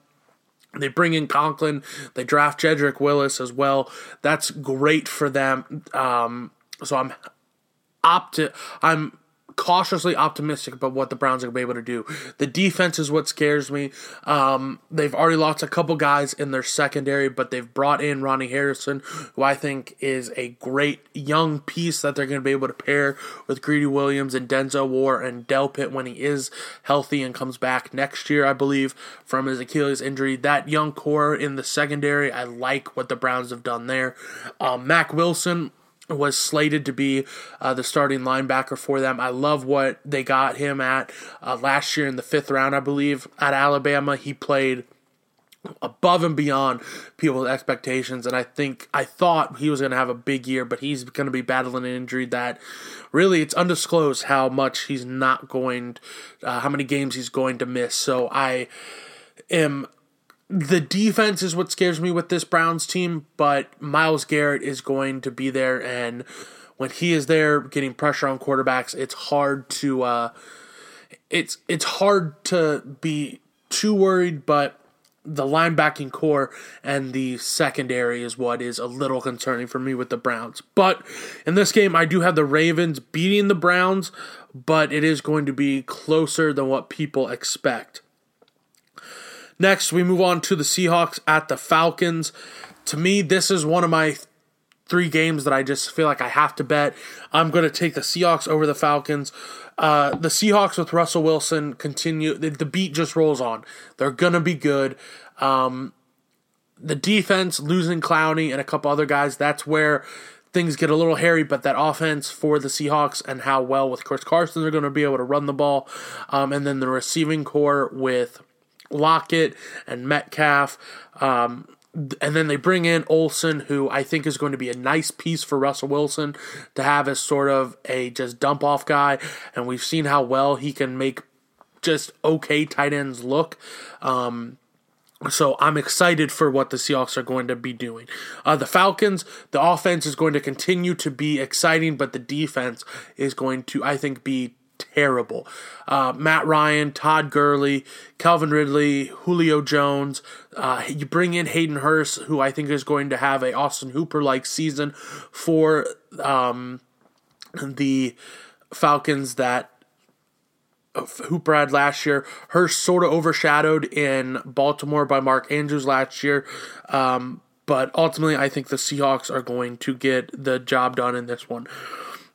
They bring in Conklin. They draft Jedrick Willis as well. That's great for them. Um, so I'm opti- I'm cautiously optimistic about what the Browns are going to be able to do. The defense is what scares me. Um, they've already lost a couple guys in their secondary, but they've brought in Ronnie Harrison, who I think is a great young piece that they're going to be able to pair with Greedy Williams and Denzel Ward and Delpit when he is healthy and comes back next year, I believe, from his Achilles injury. That young core in the secondary, I like what the Browns have done there. Um, Mack Wilson was slated to be uh, the starting linebacker for them. I love what they got him at uh, last year in the fifth round, I believe, at Alabama. He played above and beyond people's expectations, and I think I thought he was going to have a big year, but he's going to be battling an injury that really it's undisclosed how much he's not going, uh, how many games he's going to miss. So I am. The defense is what scares me with this Browns team, but Myles Garrett is going to be there, and when he is there getting pressure on quarterbacks, it's hard to uh, it's it's hard to be too worried, but the linebacking core and the secondary is what is a little concerning for me with the Browns. But in this game, I do have the Ravens beating the Browns, but it is going to be closer than what people expect. Next, we move on to the Seahawks at the Falcons. To me, this is one of my th- three games that I just feel like I have to bet. I'm going to take the Seahawks over the Falcons. Uh, the Seahawks with Russell Wilson continue. The, the beat just rolls on. They're going to be good. Um, the defense, losing Clowney and a couple other guys, that's where things get a little hairy, but that offense for the Seahawks and how well with Chris Carson they're going to be able to run the ball. Um, and then the receiving core with Lockett and Metcalf, um, and then they bring in Olsen, who I think is going to be a nice piece for Russell Wilson to have as sort of a just dump-off guy, and we've seen how well he can make just okay tight ends look. Um, so I'm excited for what the Seahawks are going to be doing. Uh, the Falcons, the offense is going to continue to be exciting, but the defense is going to, I think, be terrible. Uh, Matt Ryan, Todd Gurley, Calvin Ridley, Julio Jones. Uh, you bring in Hayden Hurst, who I think is going to have a Austin Hooper-like season for um, the Falcons that Hooper had last year. Hurst sort of overshadowed in Baltimore by Mark Andrews last year. Um, but ultimately, I think the Seahawks are going to get the job done in this one.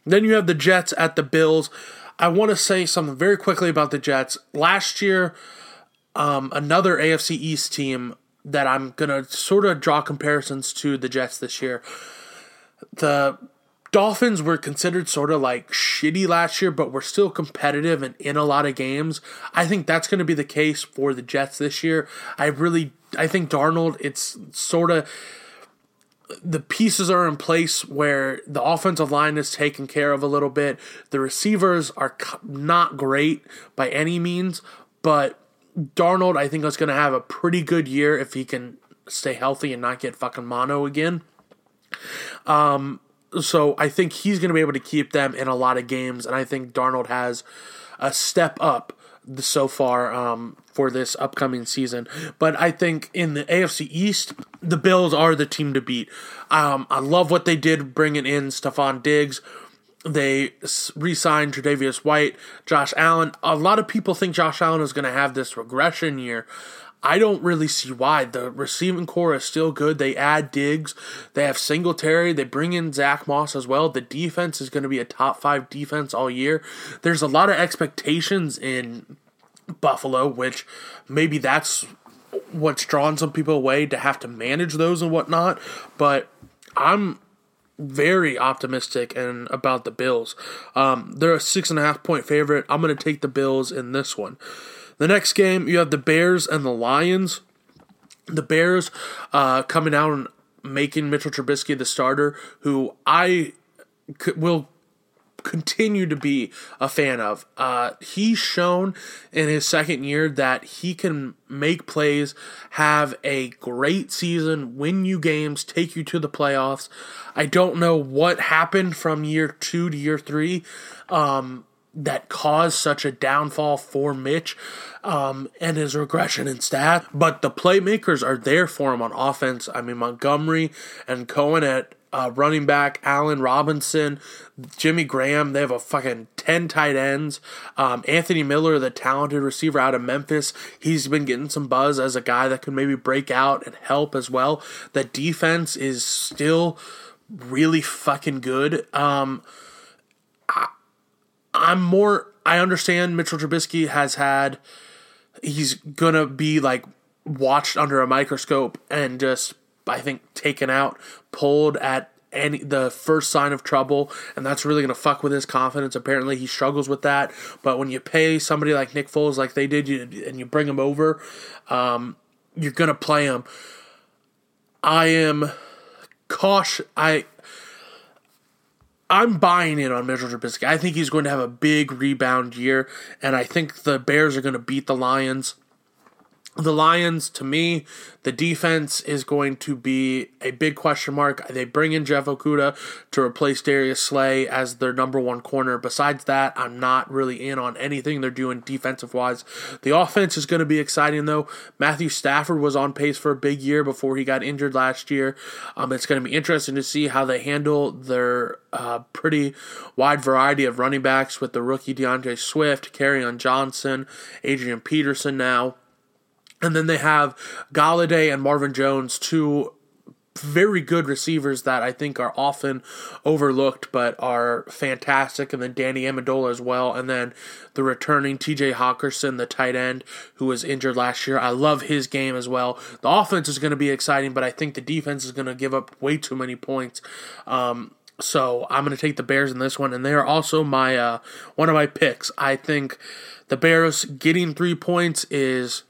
Then you have the Jets at the Bills. I want to say something very quickly about the Jets. Last year, um, another A F C East team that I'm going to sort of draw comparisons to the Jets this year. The Dolphins were considered sort of like shitty last year, but were still competitive and in a lot of games. I think that's going to be the case for the Jets this year. I really, I think Darnold, it's sort of, the pieces are in place where the offensive line is taken care of a little bit. The receivers are not great by any means, but Darnold, I think, is going to have a pretty good year if he can stay healthy and not get fucking mono again. Um, so I think he's going to be able to keep them in a lot of games, and I think Darnold has a step up so far um, for this upcoming season. But I think in the A F C East, the Bills are the team to beat. Um, I love what they did bringing in Stephon Diggs. They re-signed Tre'Davious White, Josh Allen. A lot of people think Josh Allen is going to have this regression year. I don't really see why. The receiving core is still good. They add Diggs. They have Singletary. They bring in Zach Moss as well. The defense is going to be a top five defense all year. There's a lot of expectations in Buffalo, which maybe that's what's drawn some people away to have to manage those and whatnot. But I'm very optimistic and about the Bills. Um, they're a six and a half point favorite. I'm going to take the Bills in this one. The next game, you have the Bears and the Lions. The Bears uh, coming out and making Mitchell Trubisky the starter, who I c- will continue to be a fan of. Uh, he's shown in his second year that he can make plays, have a great season, win you games, take you to the playoffs. I don't know what happened from year two to year three. Um... that caused such a downfall for Mitch um, and his regression in stats. But the playmakers are there for him on offense. I mean, Montgomery and Cohen at uh, running back, Allen Robinson, Jimmy Graham. They have a fucking ten tight ends. Um, Anthony Miller, the talented receiver out of Memphis, he's been getting some buzz as a guy that can maybe break out and help as well. The defense is still really fucking good. Um, I, I'm more... I understand Mitchell Trubisky has had... He's going to be, like, watched under a microscope and just, I think, taken out, pulled at any the first sign of trouble, and that's really going to fuck with his confidence. Apparently he struggles with that, but when you pay somebody like Nick Foles like they did you, and you bring him over, um, you're going to play him. I am cautious. I... I'm buying in on Mitchell Trubisky. I think he's going to have a big rebound year, and I think the Bears are going to beat the Lions. The Lions, to me, the defense is going to be a big question mark. They bring in Jeff Okuda to replace Darius Slay as their number one corner. Besides that, I'm not really in on anything they're doing defensive-wise. The offense is going to be exciting, though. Matthew Stafford was on pace for a big year before he got injured last year. Um, it's going to be interesting to see how they handle their... Uh, pretty wide variety of running backs with the rookie DeAndre Swift, Kerryon Johnson, Adrian Peterson now. And then they have Golladay and Marvin Jones, two very good receivers that I think are often overlooked but are fantastic. And then Danny Amendola as well. And then the returning T J Hockerson, the tight end, who was injured last year. I love his game as well. The offense is going to be exciting, but I think the defense is going to give up way too many points. Um... So I'm going to take the Bears in this one, and they are also my uh, one of my picks. I think the Bears getting three points is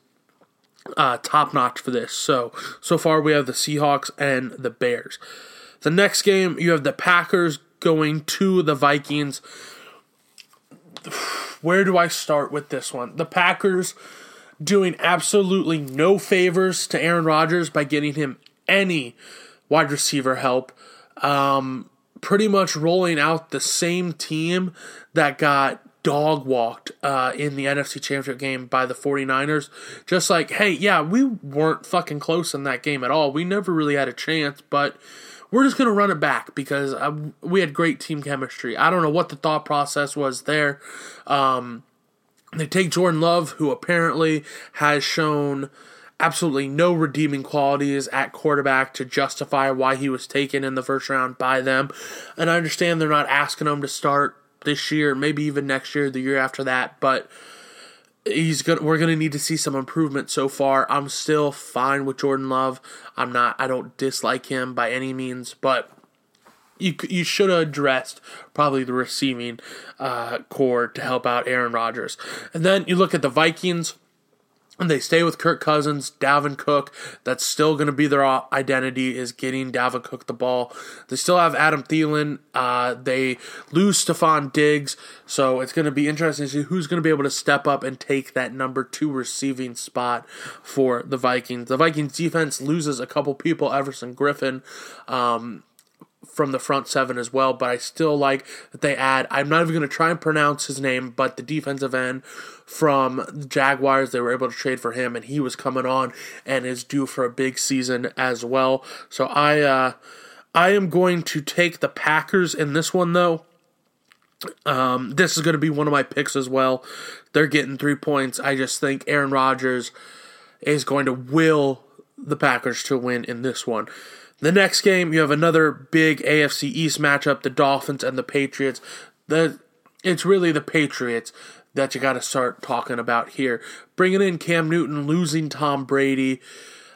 uh, top-notch for this. So, so far we have the Seahawks and the Bears. The next game, you have the Packers going to the Vikings. Where do I start with this one? The Packers doing absolutely no favors to Aaron Rodgers by getting him any wide receiver help. Um... pretty much rolling out the same team that got dog-walked uh, in the N F C Championship game by the 49ers. Just like, hey, yeah, we weren't fucking close in that game at all. We never really had a chance, but we're just going to run it back because uh, we had great team chemistry. I don't know what the thought process was there. Um, they take Jordan Love, who apparently has shown... absolutely no redeeming qualities at quarterback to justify why he was taken in the first round by them. And I understand they're not asking him to start this year, maybe even next year, the year after that, but he's gonna, we're going to need to see some improvement so far. I'm still fine with Jordan Love. I'm not, I don't dislike him by any means, but you you should have addressed probably the receiving uh, core to help out Aaron Rodgers. And then you look at the Vikings. And they stay with Kirk Cousins, Dalvin Cook. That's still going to be their identity, is getting Dalvin Cook the ball. They still have Adam Thielen. Uh, they lose Stephon Diggs. So it's going to be interesting to see who's going to be able to step up and take that number two receiving spot for the Vikings. The Vikings defense loses a couple people, Everson Griffin, um, from the front seven as well. But I still like that they add, I'm not even going to try and pronounce his name, but the defensive end from the Jaguars, they were able to trade for him, and he was coming on and is due for a big season as well. So I uh, I am going to take the Packers in this one, though. Um, this is going to be one of my picks as well. They're getting three points. I just think Aaron Rodgers is going to will the Packers to win in this one. The next game, you have another big A F C East matchup, the Dolphins and the Patriots. The It's really the Patriots that you got to start talking about here. Bringing in Cam Newton, losing Tom Brady.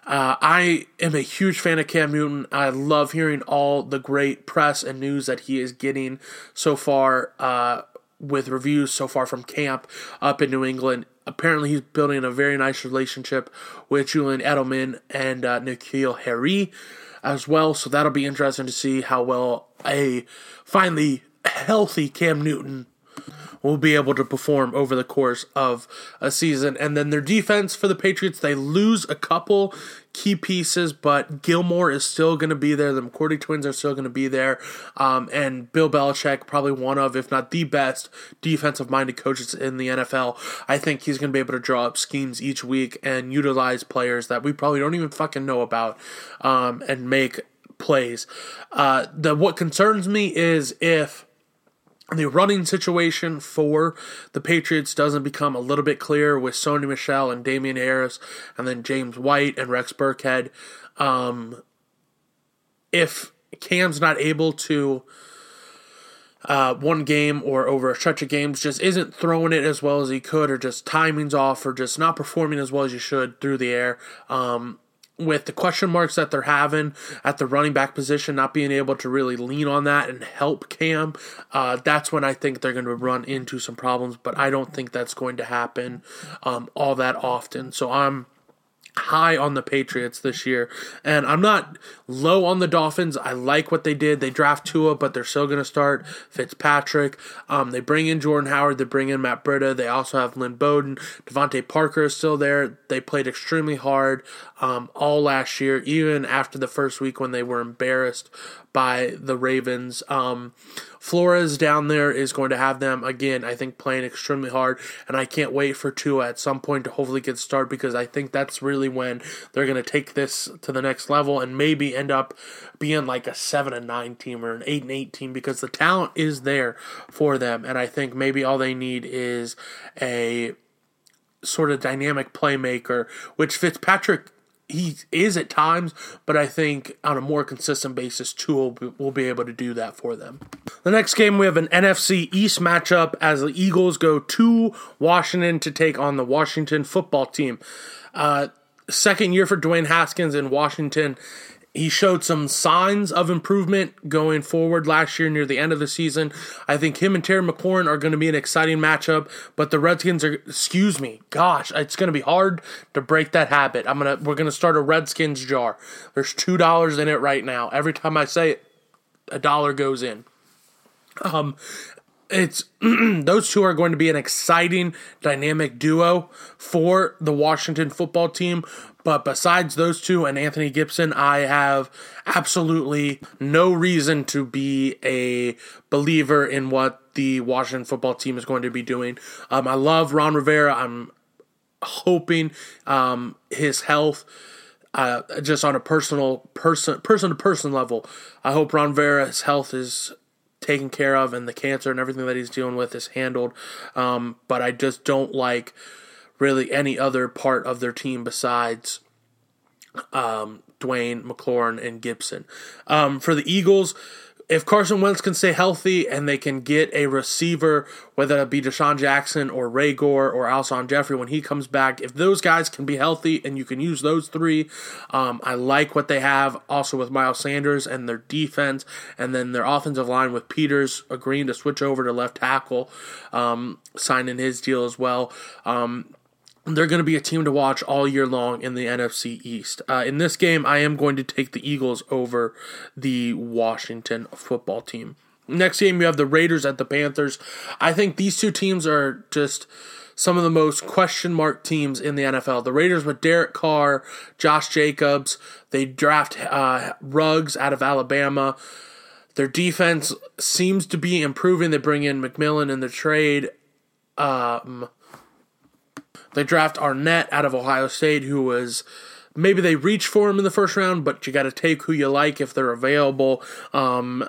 Uh, I am a huge fan of Cam Newton. I love hearing all the great press and news that he is getting so far uh, with reviews so far from camp up in New England. Apparently, he's building a very nice relationship with Julian Edelman and uh, N'Keal Harry as well, so that'll be interesting to see how well a finally healthy Cam Newton will be able to perform over the course of a season. And then their defense for the Patriots, they lose a couple key pieces, but Gilmore is still going to be there. The McCourty twins are still going to be there. Um, and Bill Belichick, probably one of, if not the best, defensive-minded coaches in the N F L. I think he's going to be able to draw up schemes each week and utilize players that we probably don't even fucking know about um, and make plays. Uh, the what concerns me is if the running situation for the Patriots doesn't become a little bit clearer with Sony Michel and Damian Harris and then James White and Rex Burkhead. Um, if Cam's not able to uh, one game or over a stretch of games, just isn't throwing it as well as he could, or just timing's off, or just not performing as well as you should through the air. Um, with the question marks that they're having at the running back position, not being able to really lean on that and help Cam, uh, that's when I think they're going to run into some problems, but I don't think that's going to happen um, all that often. So I'm high on the Patriots this year, and I'm not low on the Dolphins. I like what they did. They draft Tua, but they're still going to start Fitzpatrick. Um, they bring in Jordan Howard. They bring in Matt Breida. They also have Lynn Bowden. Devontae Parker is still there. They played extremely hard um, all last year, even after the first week when they were embarrassed by the Ravens. Um, Flores down there is going to have them, again, I think, playing extremely hard, and I can't wait for Tua at some point to hopefully get started, because I think that's really when they're going to take this to the next level and maybe end up being like a seven and nine team or an eight and eight team, because the talent is there for them, and I think maybe all they need is a sort of dynamic playmaker, which Fitzpatrick he is at times, but I think on a more consistent basis, Tua will be able to do that for them. The next game, we have an N F C East matchup as the Eagles go to Washington to take on the Washington football team. Uh, second year for Dwayne Haskins in Washington. He showed some signs of improvement going forward last year near the end of the season. I think him and Terry McLaurin are going to be an exciting matchup, but the Redskins are, excuse me, gosh, it's going to be hard to break that habit. I'm gonna, we're going to start a Redskins jar. There's two dollars in it right now. Every time I say it, a dollar goes in. Um, it's those two are going to be an exciting, dynamic duo for the Washington football team. But besides those two and Anthony Gibson, I have absolutely no reason to be a believer in what the Washington football team is going to be doing. Um, I love Ron Rivera. I'm hoping um, his health, uh, just on a personal person, person to person level, I hope Ron Rivera's health is taken care of and the cancer and everything that he's dealing with is handled. Um, but I just don't like really any other part of their team besides um, Dwayne, McLaurin, and Gibson. Um, for the Eagles, if Carson Wentz can stay healthy and they can get a receiver, whether it be DeSean Jackson or Ray Gore or Alshon Jeffrey when he comes back, if those guys can be healthy and you can use those three, um, I like what they have also with Miles Sanders and their defense, and then their offensive line with Peters agreeing to switch over to left tackle, um, signing his deal as well. Um, They're going to be a team to watch all year long in the N F C East. Uh, in this game, I am going to take the Eagles over the Washington football team. Next game, you have the Raiders at the Panthers. I think these two teams are just some of the most question mark teams in the N F L. The Raiders with Derek Carr, Josh Jacobs. They draft uh, Ruggs out of Alabama. Their defense seems to be improving. They bring in McMillan in the trade. Um... They draft Arnett out of Ohio State, who was, maybe they reached for him in the first round, but you got to take who you like if they're available. Um,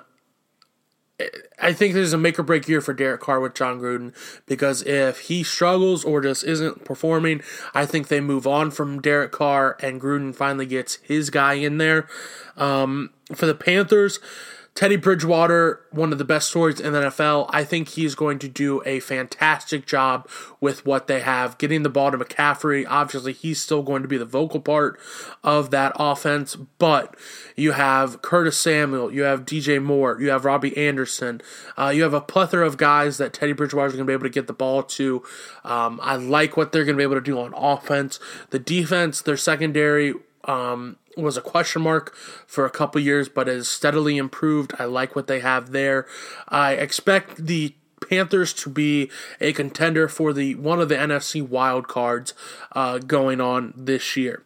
I think this is a make or break year for Derek Carr with John Gruden, because if he struggles or just isn't performing, I think they move on from Derek Carr and Gruden finally gets his guy in there. Um, for the Panthers, Teddy Bridgewater, one of the best stories in the N F L. I think he's going to do a fantastic job with what they have, getting the ball to McCaffrey. Obviously, he's still going to be the vocal part of that offense, but you have Curtis Samuel, you have D J Moore, you have Robbie Anderson. Uh, you have a plethora of guys that Teddy Bridgewater is going to be able to get the ball to. Um, I like what they're going to be able to do on offense. The defense, their secondary, um, was a question mark for a couple years, but has steadily improved. I like what they have there. I expect the Panthers to be a contender for the one of the N F C wild cards uh, going on this year.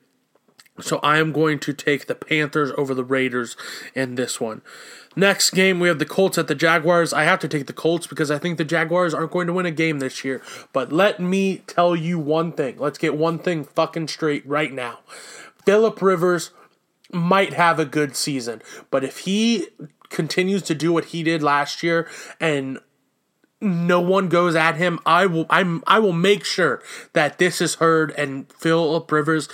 So I am going to take the Panthers over the Raiders in this one. Next game, we have the Colts at the Jaguars. I have to take the Colts because I think the Jaguars aren't going to win a game this year. But let me tell you one thing. Let's get one thing fucking straight right now. Phillip Rivers might have a good season. But if he continues to do what he did last year and no one goes at him, I will I'm I will make sure that this is heard and Philip Rivers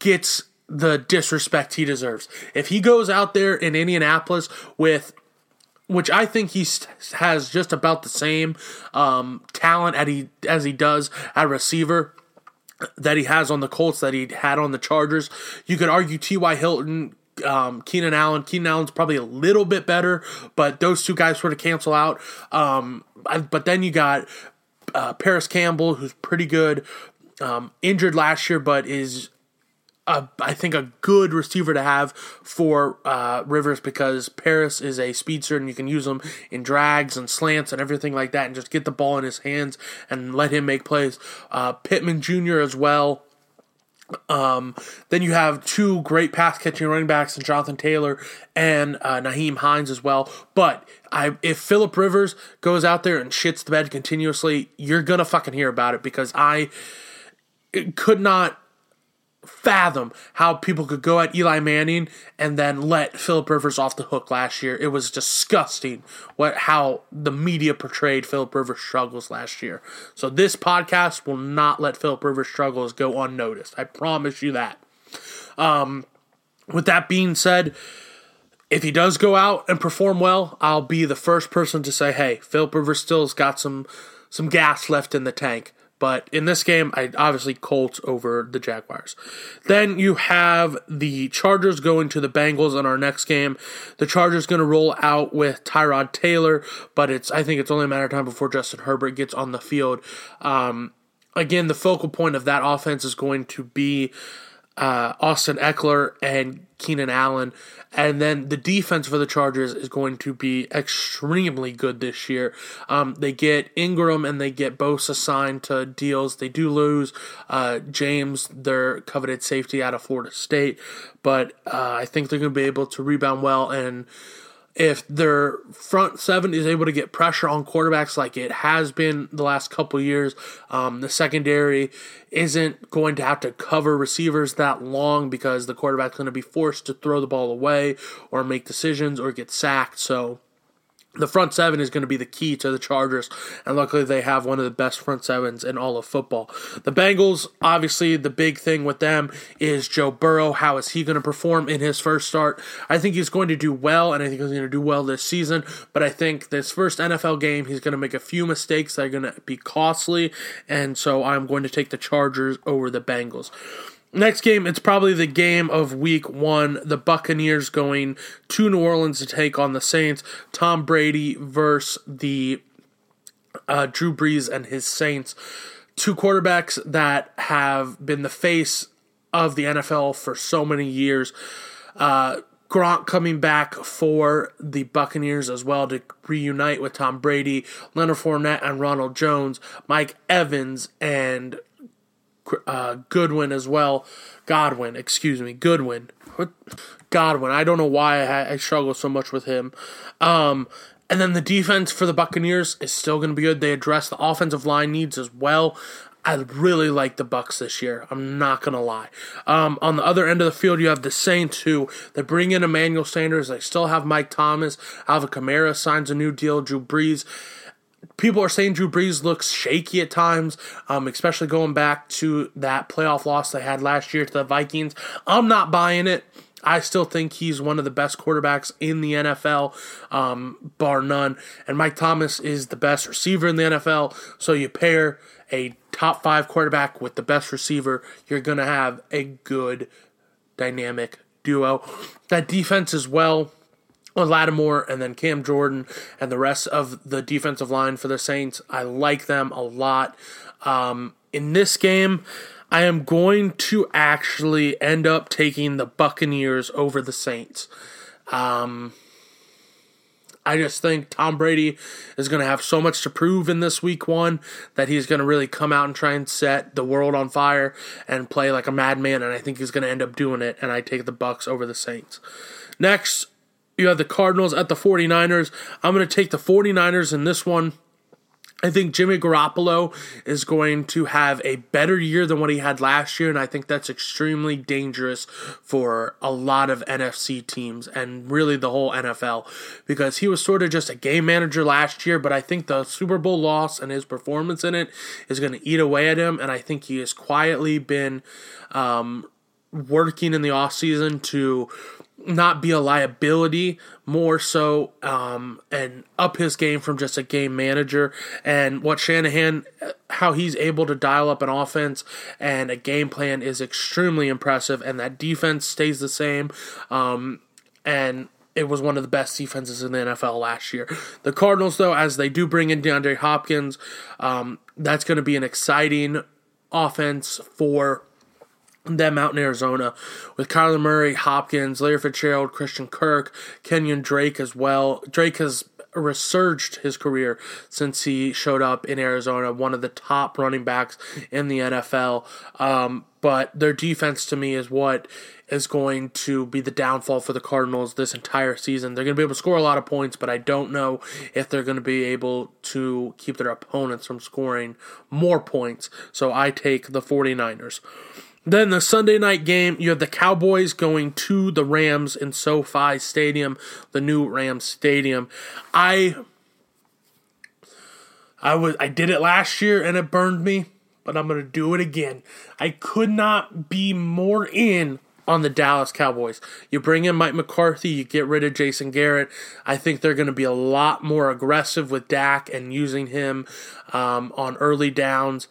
gets the disrespect he deserves. If he goes out there in Indianapolis with, which I think he has just about the same um, talent as he, as he does at receiver that he has on the Colts, that he had on the Chargers. You could argue T Y. Hilton, um, Keenan Allen. Keenan Allen's probably a little bit better, but those two guys sort of cancel out. Um, but then you got uh, Paris Campbell, who's pretty good, um, injured last year, but is... Uh, I think a good receiver to have for uh, Rivers, because Paris is a speedster and you can use him in drags and slants and everything like that and just get the ball in his hands and let him make plays. Uh, Pittman Junior as well. Um, then you have two great pass-catching running backs in Jonathan Taylor and uh, Naheem Hines as well. But I, if Phillip Rivers goes out there and shits the bed continuously, you're going to fucking hear about it, because I could not fathom how people could go at Eli Manning and then let Philip Rivers off the hook last year. It was disgusting what how the media portrayed Philip Rivers' struggles last year. So this podcast will not let Philip Rivers' struggles go unnoticed. I promise you that. Um, with that being said, if he does go out and perform well, I'll be the first person to say, hey, Philip Rivers still's got some some gas left in the tank. But in this game, I obviously Colts over the Jaguars. Then you have the Chargers going to the Bengals in our next game. The Chargers going to roll out with Tyrod Taylor, but it's I think it's only a matter of time before Justin Herbert gets on the field. Um, again, the focal point of that offense is going to be uh, Austin Eckler and Keenan Allen. And then the defense for the Chargers is going to be extremely good this year. Um, they get Ingram and they get Bosa signed to deals. They do lose uh, James, their coveted safety out of Florida State. But uh, I think they're going to be able to rebound well. And if their front seven is able to get pressure on quarterbacks like it has been the last couple years, um, the secondary isn't going to have to cover receivers that long because the quarterback's going to be forced to throw the ball away or make decisions or get sacked. So the front seven is going to be the key to the Chargers, and luckily they have one of the best front sevens in all of football. The Bengals, obviously the big thing with them is Joe Burrow. How is he going to perform in his first start? I think he's going to do well, and I think he's going to do well this season, but I think this first N F L game, he's going to make a few mistakes that are going to be costly, and so I'm going to take the Chargers over the Bengals. Next game, it's probably the game of week one. The Buccaneers going to New Orleans to take on the Saints. Tom Brady versus the uh, Drew Brees and his Saints. Two quarterbacks that have been the face of the N F L for so many years. Uh, Gronk coming back for the Buccaneers as well to reunite with Tom Brady, Leonard Fournette and Ronald Jones, Mike Evans and... Uh, Goodwin as well. Godwin, excuse me. Goodwin. Godwin. I don't know why I, I struggle so much with him. Um, and then the defense for the Buccaneers is still going to be good. They address the offensive line needs as well. I really like the Bucs this year. I'm not going to lie. Um, on the other end of the field, you have the Saints, who they bring in Emmanuel Sanders. They still have Mike Thomas. Alvin Kamara signs a new deal. Drew Brees. People are saying Drew Brees looks shaky at times, um, especially going back to that playoff loss they had last year to the Vikings. I'm not buying it. I still think he's one of the best quarterbacks in the N F L, um, bar none. And Mike Thomas is the best receiver in the N F L. So you pair a top five quarterback with the best receiver, you're going to have a good dynamic duo. That defense as well. Lattimore and then Cam Jordan and the rest of the defensive line for the Saints. I like them a lot. Um, in this game, I am going to actually end up taking the Buccaneers over the Saints. Um, I just think Tom Brady is going to have so much to prove in this week one that he's going to really come out and try and set the world on fire and play like a madman, and I think he's going to end up doing it, and I take the Bucs over the Saints. Next, you have the Cardinals at the forty-niners. I'm going to take the forty-niners in this one. I think Jimmy Garoppolo is going to have a better year than what he had last year, and I think that's extremely dangerous for a lot of N F C teams and really the whole N F L, because he was sort of just a game manager last year, but I think the Super Bowl loss and his performance in it is going to eat away at him, and I think he has quietly been um, working in the offseason to not be a liability more so um, and up his game from just a game manager. And what Shanahan, how he's able to dial up an offense and a game plan is extremely impressive, and that defense stays the same. Um, and it was one of the best defenses in the N F L last year. The Cardinals, though, as they do bring in DeAndre Hopkins, um, that's going to be an exciting offense for them out in Arizona with Kyler Murray, Hopkins, Larry Fitzgerald, Christian Kirk, Kenyon Drake as well. Drake has resurged his career since he showed up in Arizona, one of the top running backs in the N F L. Um, but their defense to me is what is going to be the downfall for the Cardinals this entire season. They're going to be able to score a lot of points, but I don't know if they're going to be able to keep their opponents from scoring more points. So I take the 49ers. Then the Sunday night game, you have the Cowboys going to the Rams in SoFi Stadium, the new Rams Stadium. I I was I did it last year and it burned me, but I'm going to do it again. I could not be more in on the Dallas Cowboys. You bring in Mike McCarthy, you get rid of Jason Garrett. I think they're going to be a lot more aggressive with Dak and using him um, on early downs.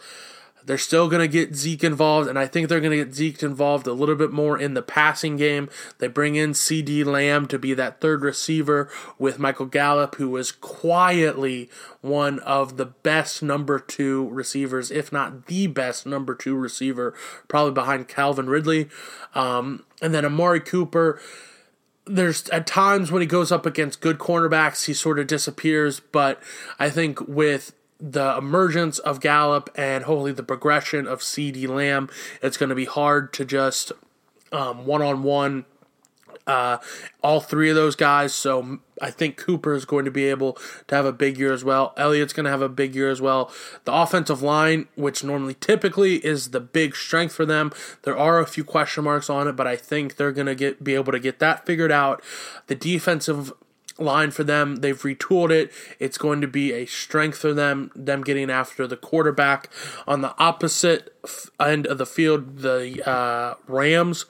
They're still going to get Zeke involved, and I think they're going to get Zeke involved a little bit more in the passing game. They bring in CeeDee Lamb to be that third receiver with Michael Gallup, who is quietly one of the best number two receivers, if not the best number two receiver, probably behind Calvin Ridley. Um, and then Amari Cooper. There's at times when he goes up against good cornerbacks, he sort of disappears, but I think with the emergence of Gallup and hopefully the progression of CeeDee Lamb, it's going to be hard to just um, one-on-one uh, all three of those guys. So I think Cooper is going to be able to have a big year as well. Elliott's going to have a big year as well. The offensive line, which normally typically is the big strength for them, there are a few question marks on it, but I think they're going to get be able to get that figured out. The defensive line for them, they've retooled it. It's going to be a strength for them, them getting after the quarterback. On the opposite end of the field, the uh, Rams,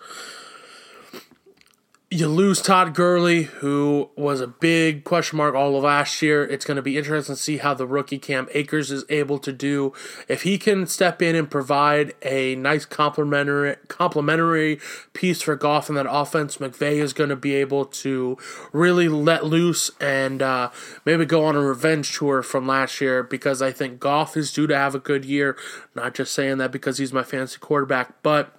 you lose Todd Gurley, who was a big question mark all of last year. It's going to be interesting to see how the rookie Cam Akers is able to do. If he can step in and provide a nice complimentary complimentary piece for Goff in that offense, McVay is going to be able to really let loose and uh, maybe go on a revenge tour from last year, because I think Goff is due to have a good year. Not just saying that because he's my fantasy quarterback, but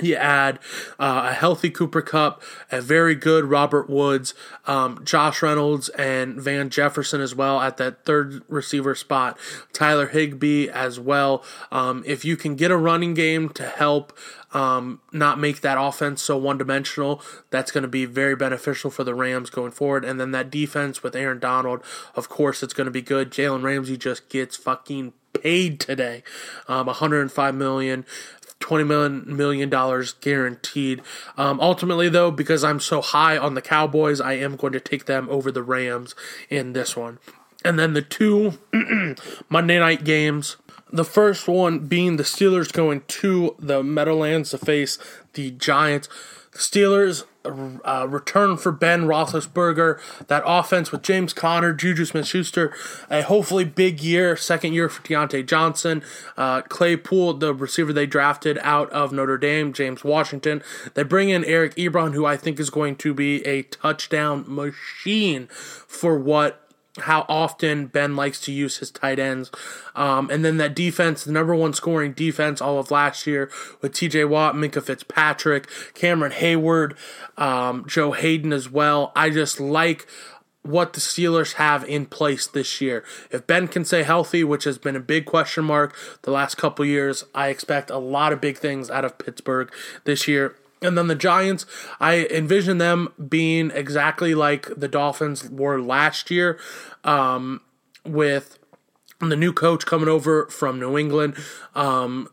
you add uh, a healthy Cooper Kupp, a very good Robert Woods, um, Josh Reynolds, and Van Jefferson as well at that third receiver spot. Tyler Higbee as well. Um, if you can get a running game to help um, not make that offense so one-dimensional, that's going to be very beneficial for the Rams going forward. And then that defense with Aaron Donald, of course, it's going to be good. Jalen Ramsey just gets fucking paid today, um, one hundred five million dollars. twenty million dollars guaranteed. Um, ultimately, though, because I'm so high on the Cowboys, I am going to take them over the Rams in this one. And then the two Monday night games. The first one being the Steelers going to the Meadowlands to face the Giants. The Steelers uh, return for Ben Roethlisberger. That offense with James Conner, Juju Smith-Schuster, a hopefully big year, second year for Deontay Johnson, uh, Claypool, the receiver they drafted out of Notre Dame, James Washington. They bring in Eric Ebron, who I think is going to be a touchdown machine for what how often Ben likes to use his tight ends. Um, and then that defense, the number one scoring defense all of last year with T J Watt, Minkah Fitzpatrick, Cameron Hayward, um, Joe Hayden as well. I just like what the Steelers have in place this year. If Ben can stay healthy, which has been a big question mark the last couple years, I expect a lot of big things out of Pittsburgh this year. And then the Giants, I envision them being exactly like the Dolphins were last year, um, with the new coach coming over from New England, um,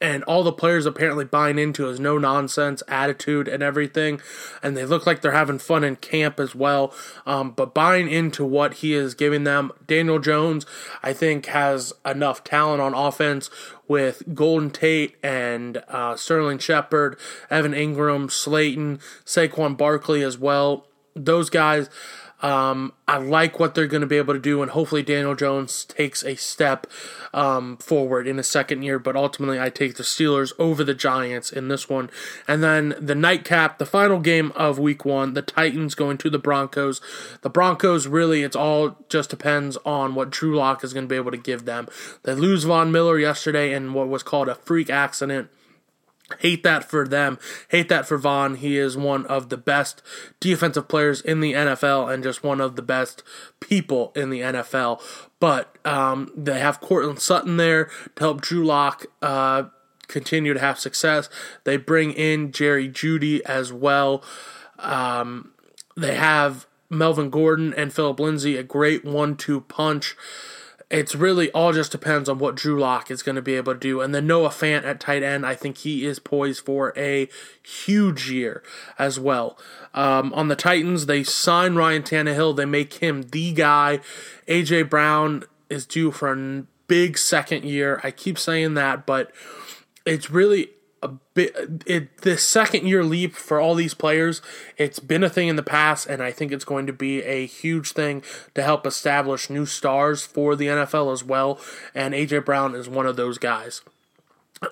and all the players apparently buying into his no-nonsense attitude and everything, and they look like they're having fun in camp as well, um, but buying into what he is giving them. Daniel Jones, I think, has enough talent on offense with Golden Tate and uh, Sterling Shepard, Evan Ingram, Slayton, Saquon Barkley as well. Those guys... Um, I like what they're going to be able to do, and hopefully Daniel Jones takes a step um, forward in his second year, but ultimately I take the Steelers over the Giants in this one. And then the nightcap, the final game of week one, the Titans going to the Broncos. The Broncos, really, it's all just depends on what Drew Lock is going to be able to give them. They lose Von Miller yesterday in what was called a freak accident. Hate that for them. Hate that for Von. He is one of the best defensive players in the N F L and just one of the best people in the N F L. But um, they have Cortland Sutton there to help Drew Lock uh, continue to have success. They bring in Jerry Jeudy as well. Um, they have Melvin Gordon and Phillip Lindsay, a great one two punch. It's really all just depends on what Drew Lock is going to be able to do. And then Noah Fant at tight end, I think he is poised for a huge year as well. Um, on the Titans, they sign Ryan Tannehill. They make him the guy. A J. Brown is due for a big second year. I keep saying that, but it's really... A bit, it, the second year leap for all these players, it's been a thing in the past, and I think it's going to be a huge thing to help establish new stars for the N F L as well, and A J. Brown is one of those guys.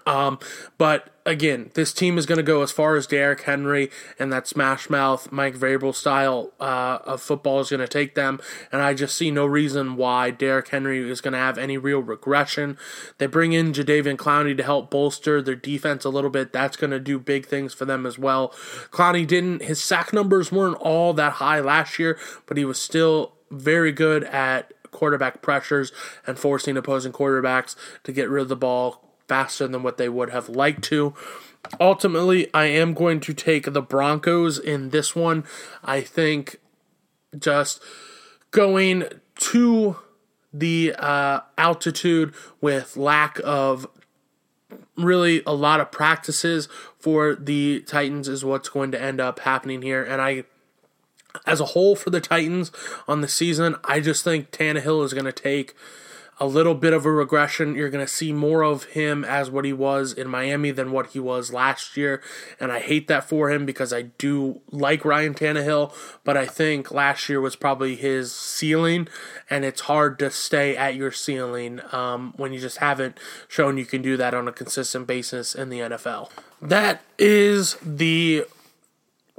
Um, but again, this team is going to go as far as Derrick Henry and that smash mouth Mike Vrabel style uh, of football is going to take them, and I just see no reason why Derrick Henry is going to have any real regression. They bring in Jadeveon Clowney to help bolster their defense a little bit. That's going to do big things for them as well. Clowney didn't, his sack numbers weren't all that high last year, but he was still very good at quarterback pressures and forcing opposing quarterbacks to get rid of the ball faster than what they would have liked to. Ultimately, I am going to take the Broncos in this one. I think just going to the uh, altitude with lack of really a lot of practices for the Titans is what's going to end up happening here. And I as a whole for the Titans on the season, I just think Tannehill is going to take a little bit of a regression. You're going to see more of him as what he was in Miami than what he was last year, and I hate that for him because I do like Ryan Tannehill, but I think last year was probably his ceiling, and it's hard to stay at your ceiling um, when you just haven't shown you can do that on a consistent basis in the N F L. That is the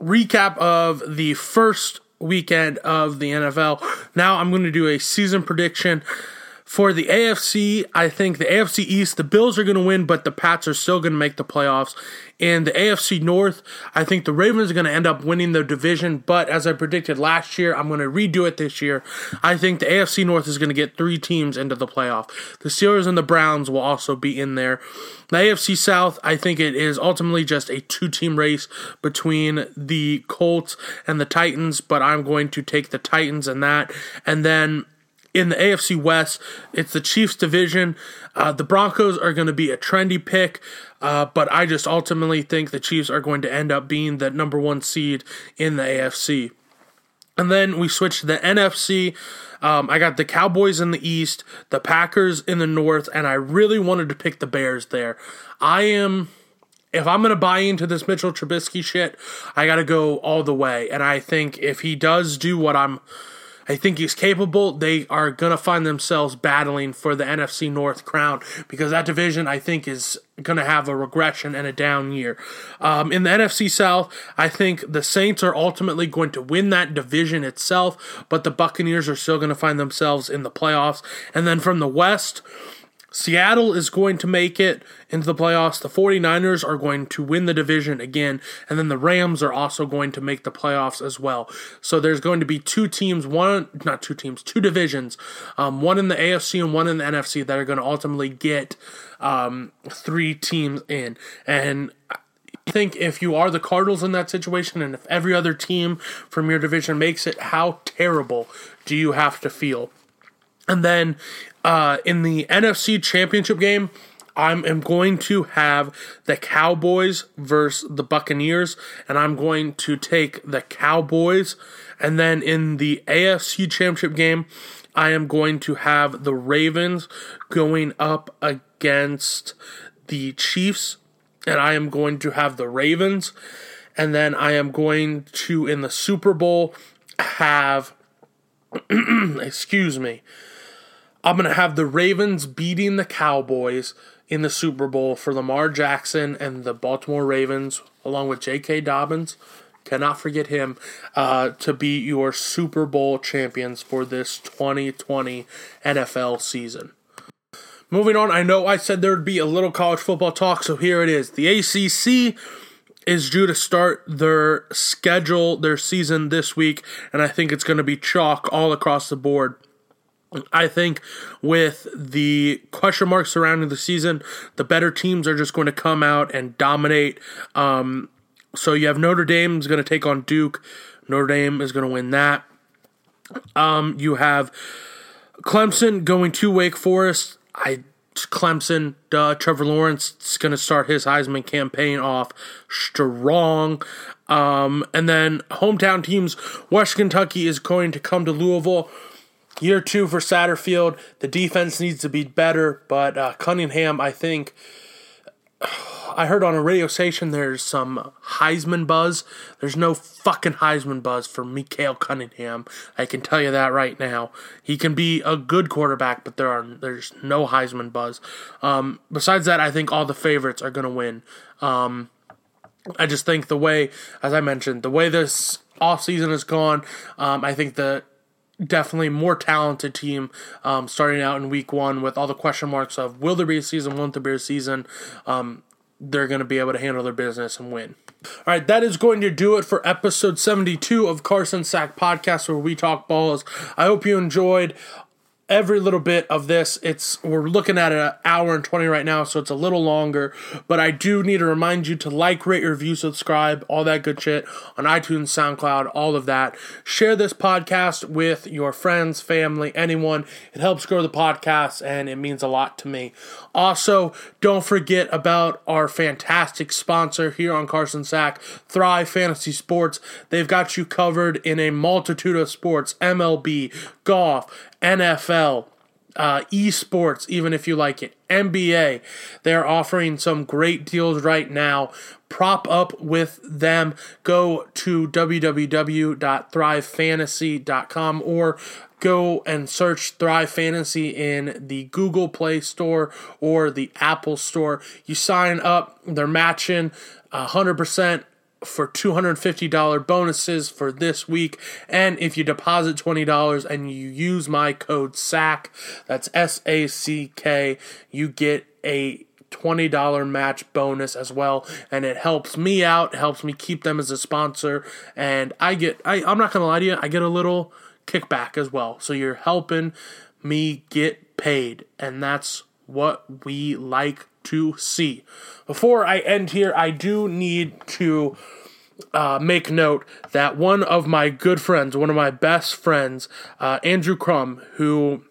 recap of the first weekend of the N F L. Now I'm going to do a season prediction. For the A F C, I think the A F C East, the Bills are going to win, but the Pats are still going to make the playoffs. In the A F C North, I think the Ravens are going to end up winning the division, but as I predicted last year, I'm going to redo it this year. I think the A F C North is going to get three teams into the playoff. The Steelers and the Browns will also be in there. The A F C South, I think it is ultimately just a two-team race between the Colts and the Titans, but I'm going to take the Titans in that. And then in the A F C West, it's the Chiefs division. Uh, the Broncos are going to be a trendy pick, uh, but I just ultimately think the Chiefs are going to end up being the number one seed in the A F C. And then we switch to the N F C. Um, I got the Cowboys in the East, the Packers in the North, and I really wanted to pick the Bears there. I am... If I'm going to buy into this Mitchell Trubisky shit, I got to go all the way. And I think if he does do what I'm... I think he's capable. They are going to find themselves battling for the N F C North crown because that division, I think, is going to have a regression and a down year. Um, in the N F C South, I think the Saints are ultimately going to win that division itself, but the Buccaneers are still going to find themselves in the playoffs. And then from the West, Seattle is going to make it into the playoffs. The 49ers are going to win the division again, and then the Rams are also going to make the playoffs as well. So there's going to be two teams, one not two teams, two divisions, um, one in the A F C and one in the N F C that are going to ultimately get um, three teams in. And I think if you are the Cardinals in that situation, and if every other team from your division makes it, how terrible do you have to feel? And then uh, in the N F C Championship game, I'm, I'm going to have the Cowboys versus the Buccaneers, and I'm going to take the Cowboys. And then in the A F C Championship game, I am going to have the Ravens going up against the Chiefs, and I am going to have the Ravens. And then I am going to, in the Super Bowl, have, excuse me, I'm going to have the Ravens beating the Cowboys in the Super Bowl for Lamar Jackson and the Baltimore Ravens, along with J K. Dobbins, cannot forget him, uh, to be your Super Bowl champions for this twenty twenty N F L season. Moving on, I know I said there would be a little college football talk, so here it is. The A C C is due to start their schedule, their season this week, and I think it's going to be chalk all across the board. I think with the question marks surrounding the season, the better teams are just going to come out and dominate. Um, so you have Notre Dame is going to take on Duke. Notre Dame is going to win that. Um, you have Clemson going to Wake Forest. I Clemson, duh, Trevor Lawrence is going to start his Heisman campaign off strong. Um, and then hometown teams, West Kentucky is going to come to Louisville. Year two for Satterfield. The defense needs to be better, but uh, Cunningham, I think, I heard on a radio station there's some Heisman buzz. There's no fucking Heisman buzz for Mikael Cunningham. I can tell you that right now. He can be a good quarterback, but there are there's no Heisman buzz. Um, besides that, I think all the favorites are going to win. Um, I just think the way, as I mentioned, the way this offseason has gone, um, I think the definitely more talented team um, starting out in week one with all the question marks of will there be a season, won't there be a season, um, they're going to be able to handle their business and win. All right, that is going to do it for episode seventy-two of Carson Sack Podcast, where we talk balls. I hope you enjoyed every little bit of this. It's we're looking at an hour and twenty right now, so it's a little longer, but I do need to remind you to like, rate, review, subscribe, all that good shit on iTunes, SoundCloud, all of that. Share this podcast with your friends, family, anyone. It helps grow the podcast, and it means a lot to me. Also, don't forget about our fantastic sponsor here on Carson Sack, Thrive Fantasy Sports. They've got you covered in a multitude of sports, M L B, golf, N F L, uh, esports, even if you like it, N B A. They're offering some great deals right now. Prop up with them. Go to w w w dot thrive fantasy dot com or go and search Thrive Fantasy in the Google Play Store or the Apple Store. You sign up, they're matching one hundred percent for two hundred fifty dollars bonuses for this week. And if you deposit twenty dollars and you use my code SACK, that's S A C K, you get a twenty dollars match bonus as well, and it helps me out, helps me keep them as a sponsor, and I get, I, I'm not going to lie to you, I get a little kickback as well, so you're helping me get paid, and that's what we like to see. Before I end here, I do need to uh, make note that one of my good friends, one of my best friends, uh, Andrew Crum, who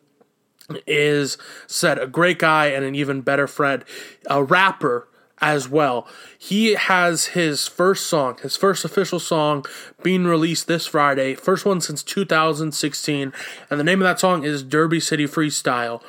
is said a great guy and an even better friend, a rapper as well. He has his first song, his first official song being released this Friday, first one since two thousand sixteen, and the name of that song is Derby City Freestyle.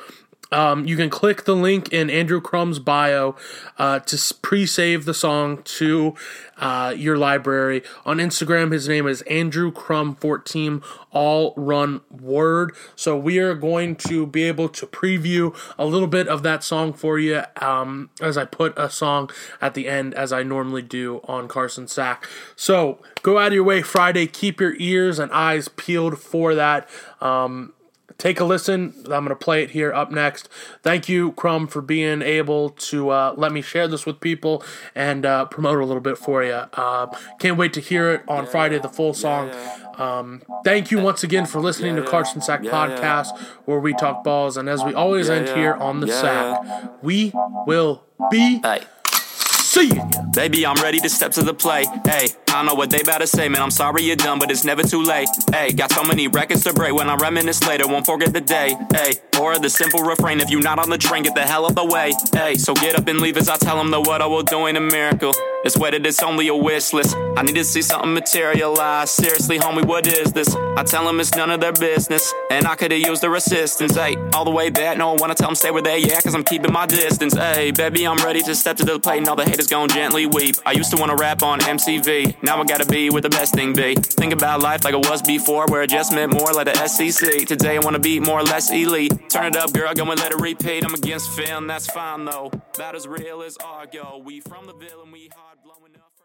Um, you can click the link in Andrew Crum's bio uh, to pre-save the song to uh, your library. On Instagram, his name is Andrew Crum fourteen, all run word. So we are going to be able to preview a little bit of that song for you um, as I put a song at the end, as I normally do on Carson Sack. So go out of your way Friday. Keep your ears and eyes peeled for that. Um Take a listen. I'm going to play it here up next. Thank you, Crum, for being able to uh, let me share this with people and uh, promote a little bit for you. Uh, can't wait to hear it on Friday, the full song. Um, thank you once again for listening to Carson Sack Podcast, where we talk balls. And as we always end here on the sack, we will be See ya. Baby, I'm ready to step to the plate. Hey, I know what they about to say, man. I'm sorry you're done, but it's never too late. Hey, got so many records to break. When I reminisce later, won't forget the day. Hey, or the simple refrain, if you're not on the train, get the hell out the way. Hey, so get up and leave as I tell them that what I will do ain't a miracle. It's whether it's only a wish list. I need to see something materialize. Seriously, homie, what is this? I tell them it's none of their business, and I could've used their assistance. Hey, all the way back, no, I wanna tell them stay where they at, cause I'm keeping my distance. Hey, baby, I'm ready to step to the plate, and all the haters gon' gently weep. I used to wanna rap on M T V, now I gotta be where the best thing be. Think about life like it was before, where it just meant more like the S E C. Today I wanna be more or less elite. Turn it up, girl, go and let it repeat. I'm against film, that's fine though. About as real as Argo. We from the villain, we hard blowing up.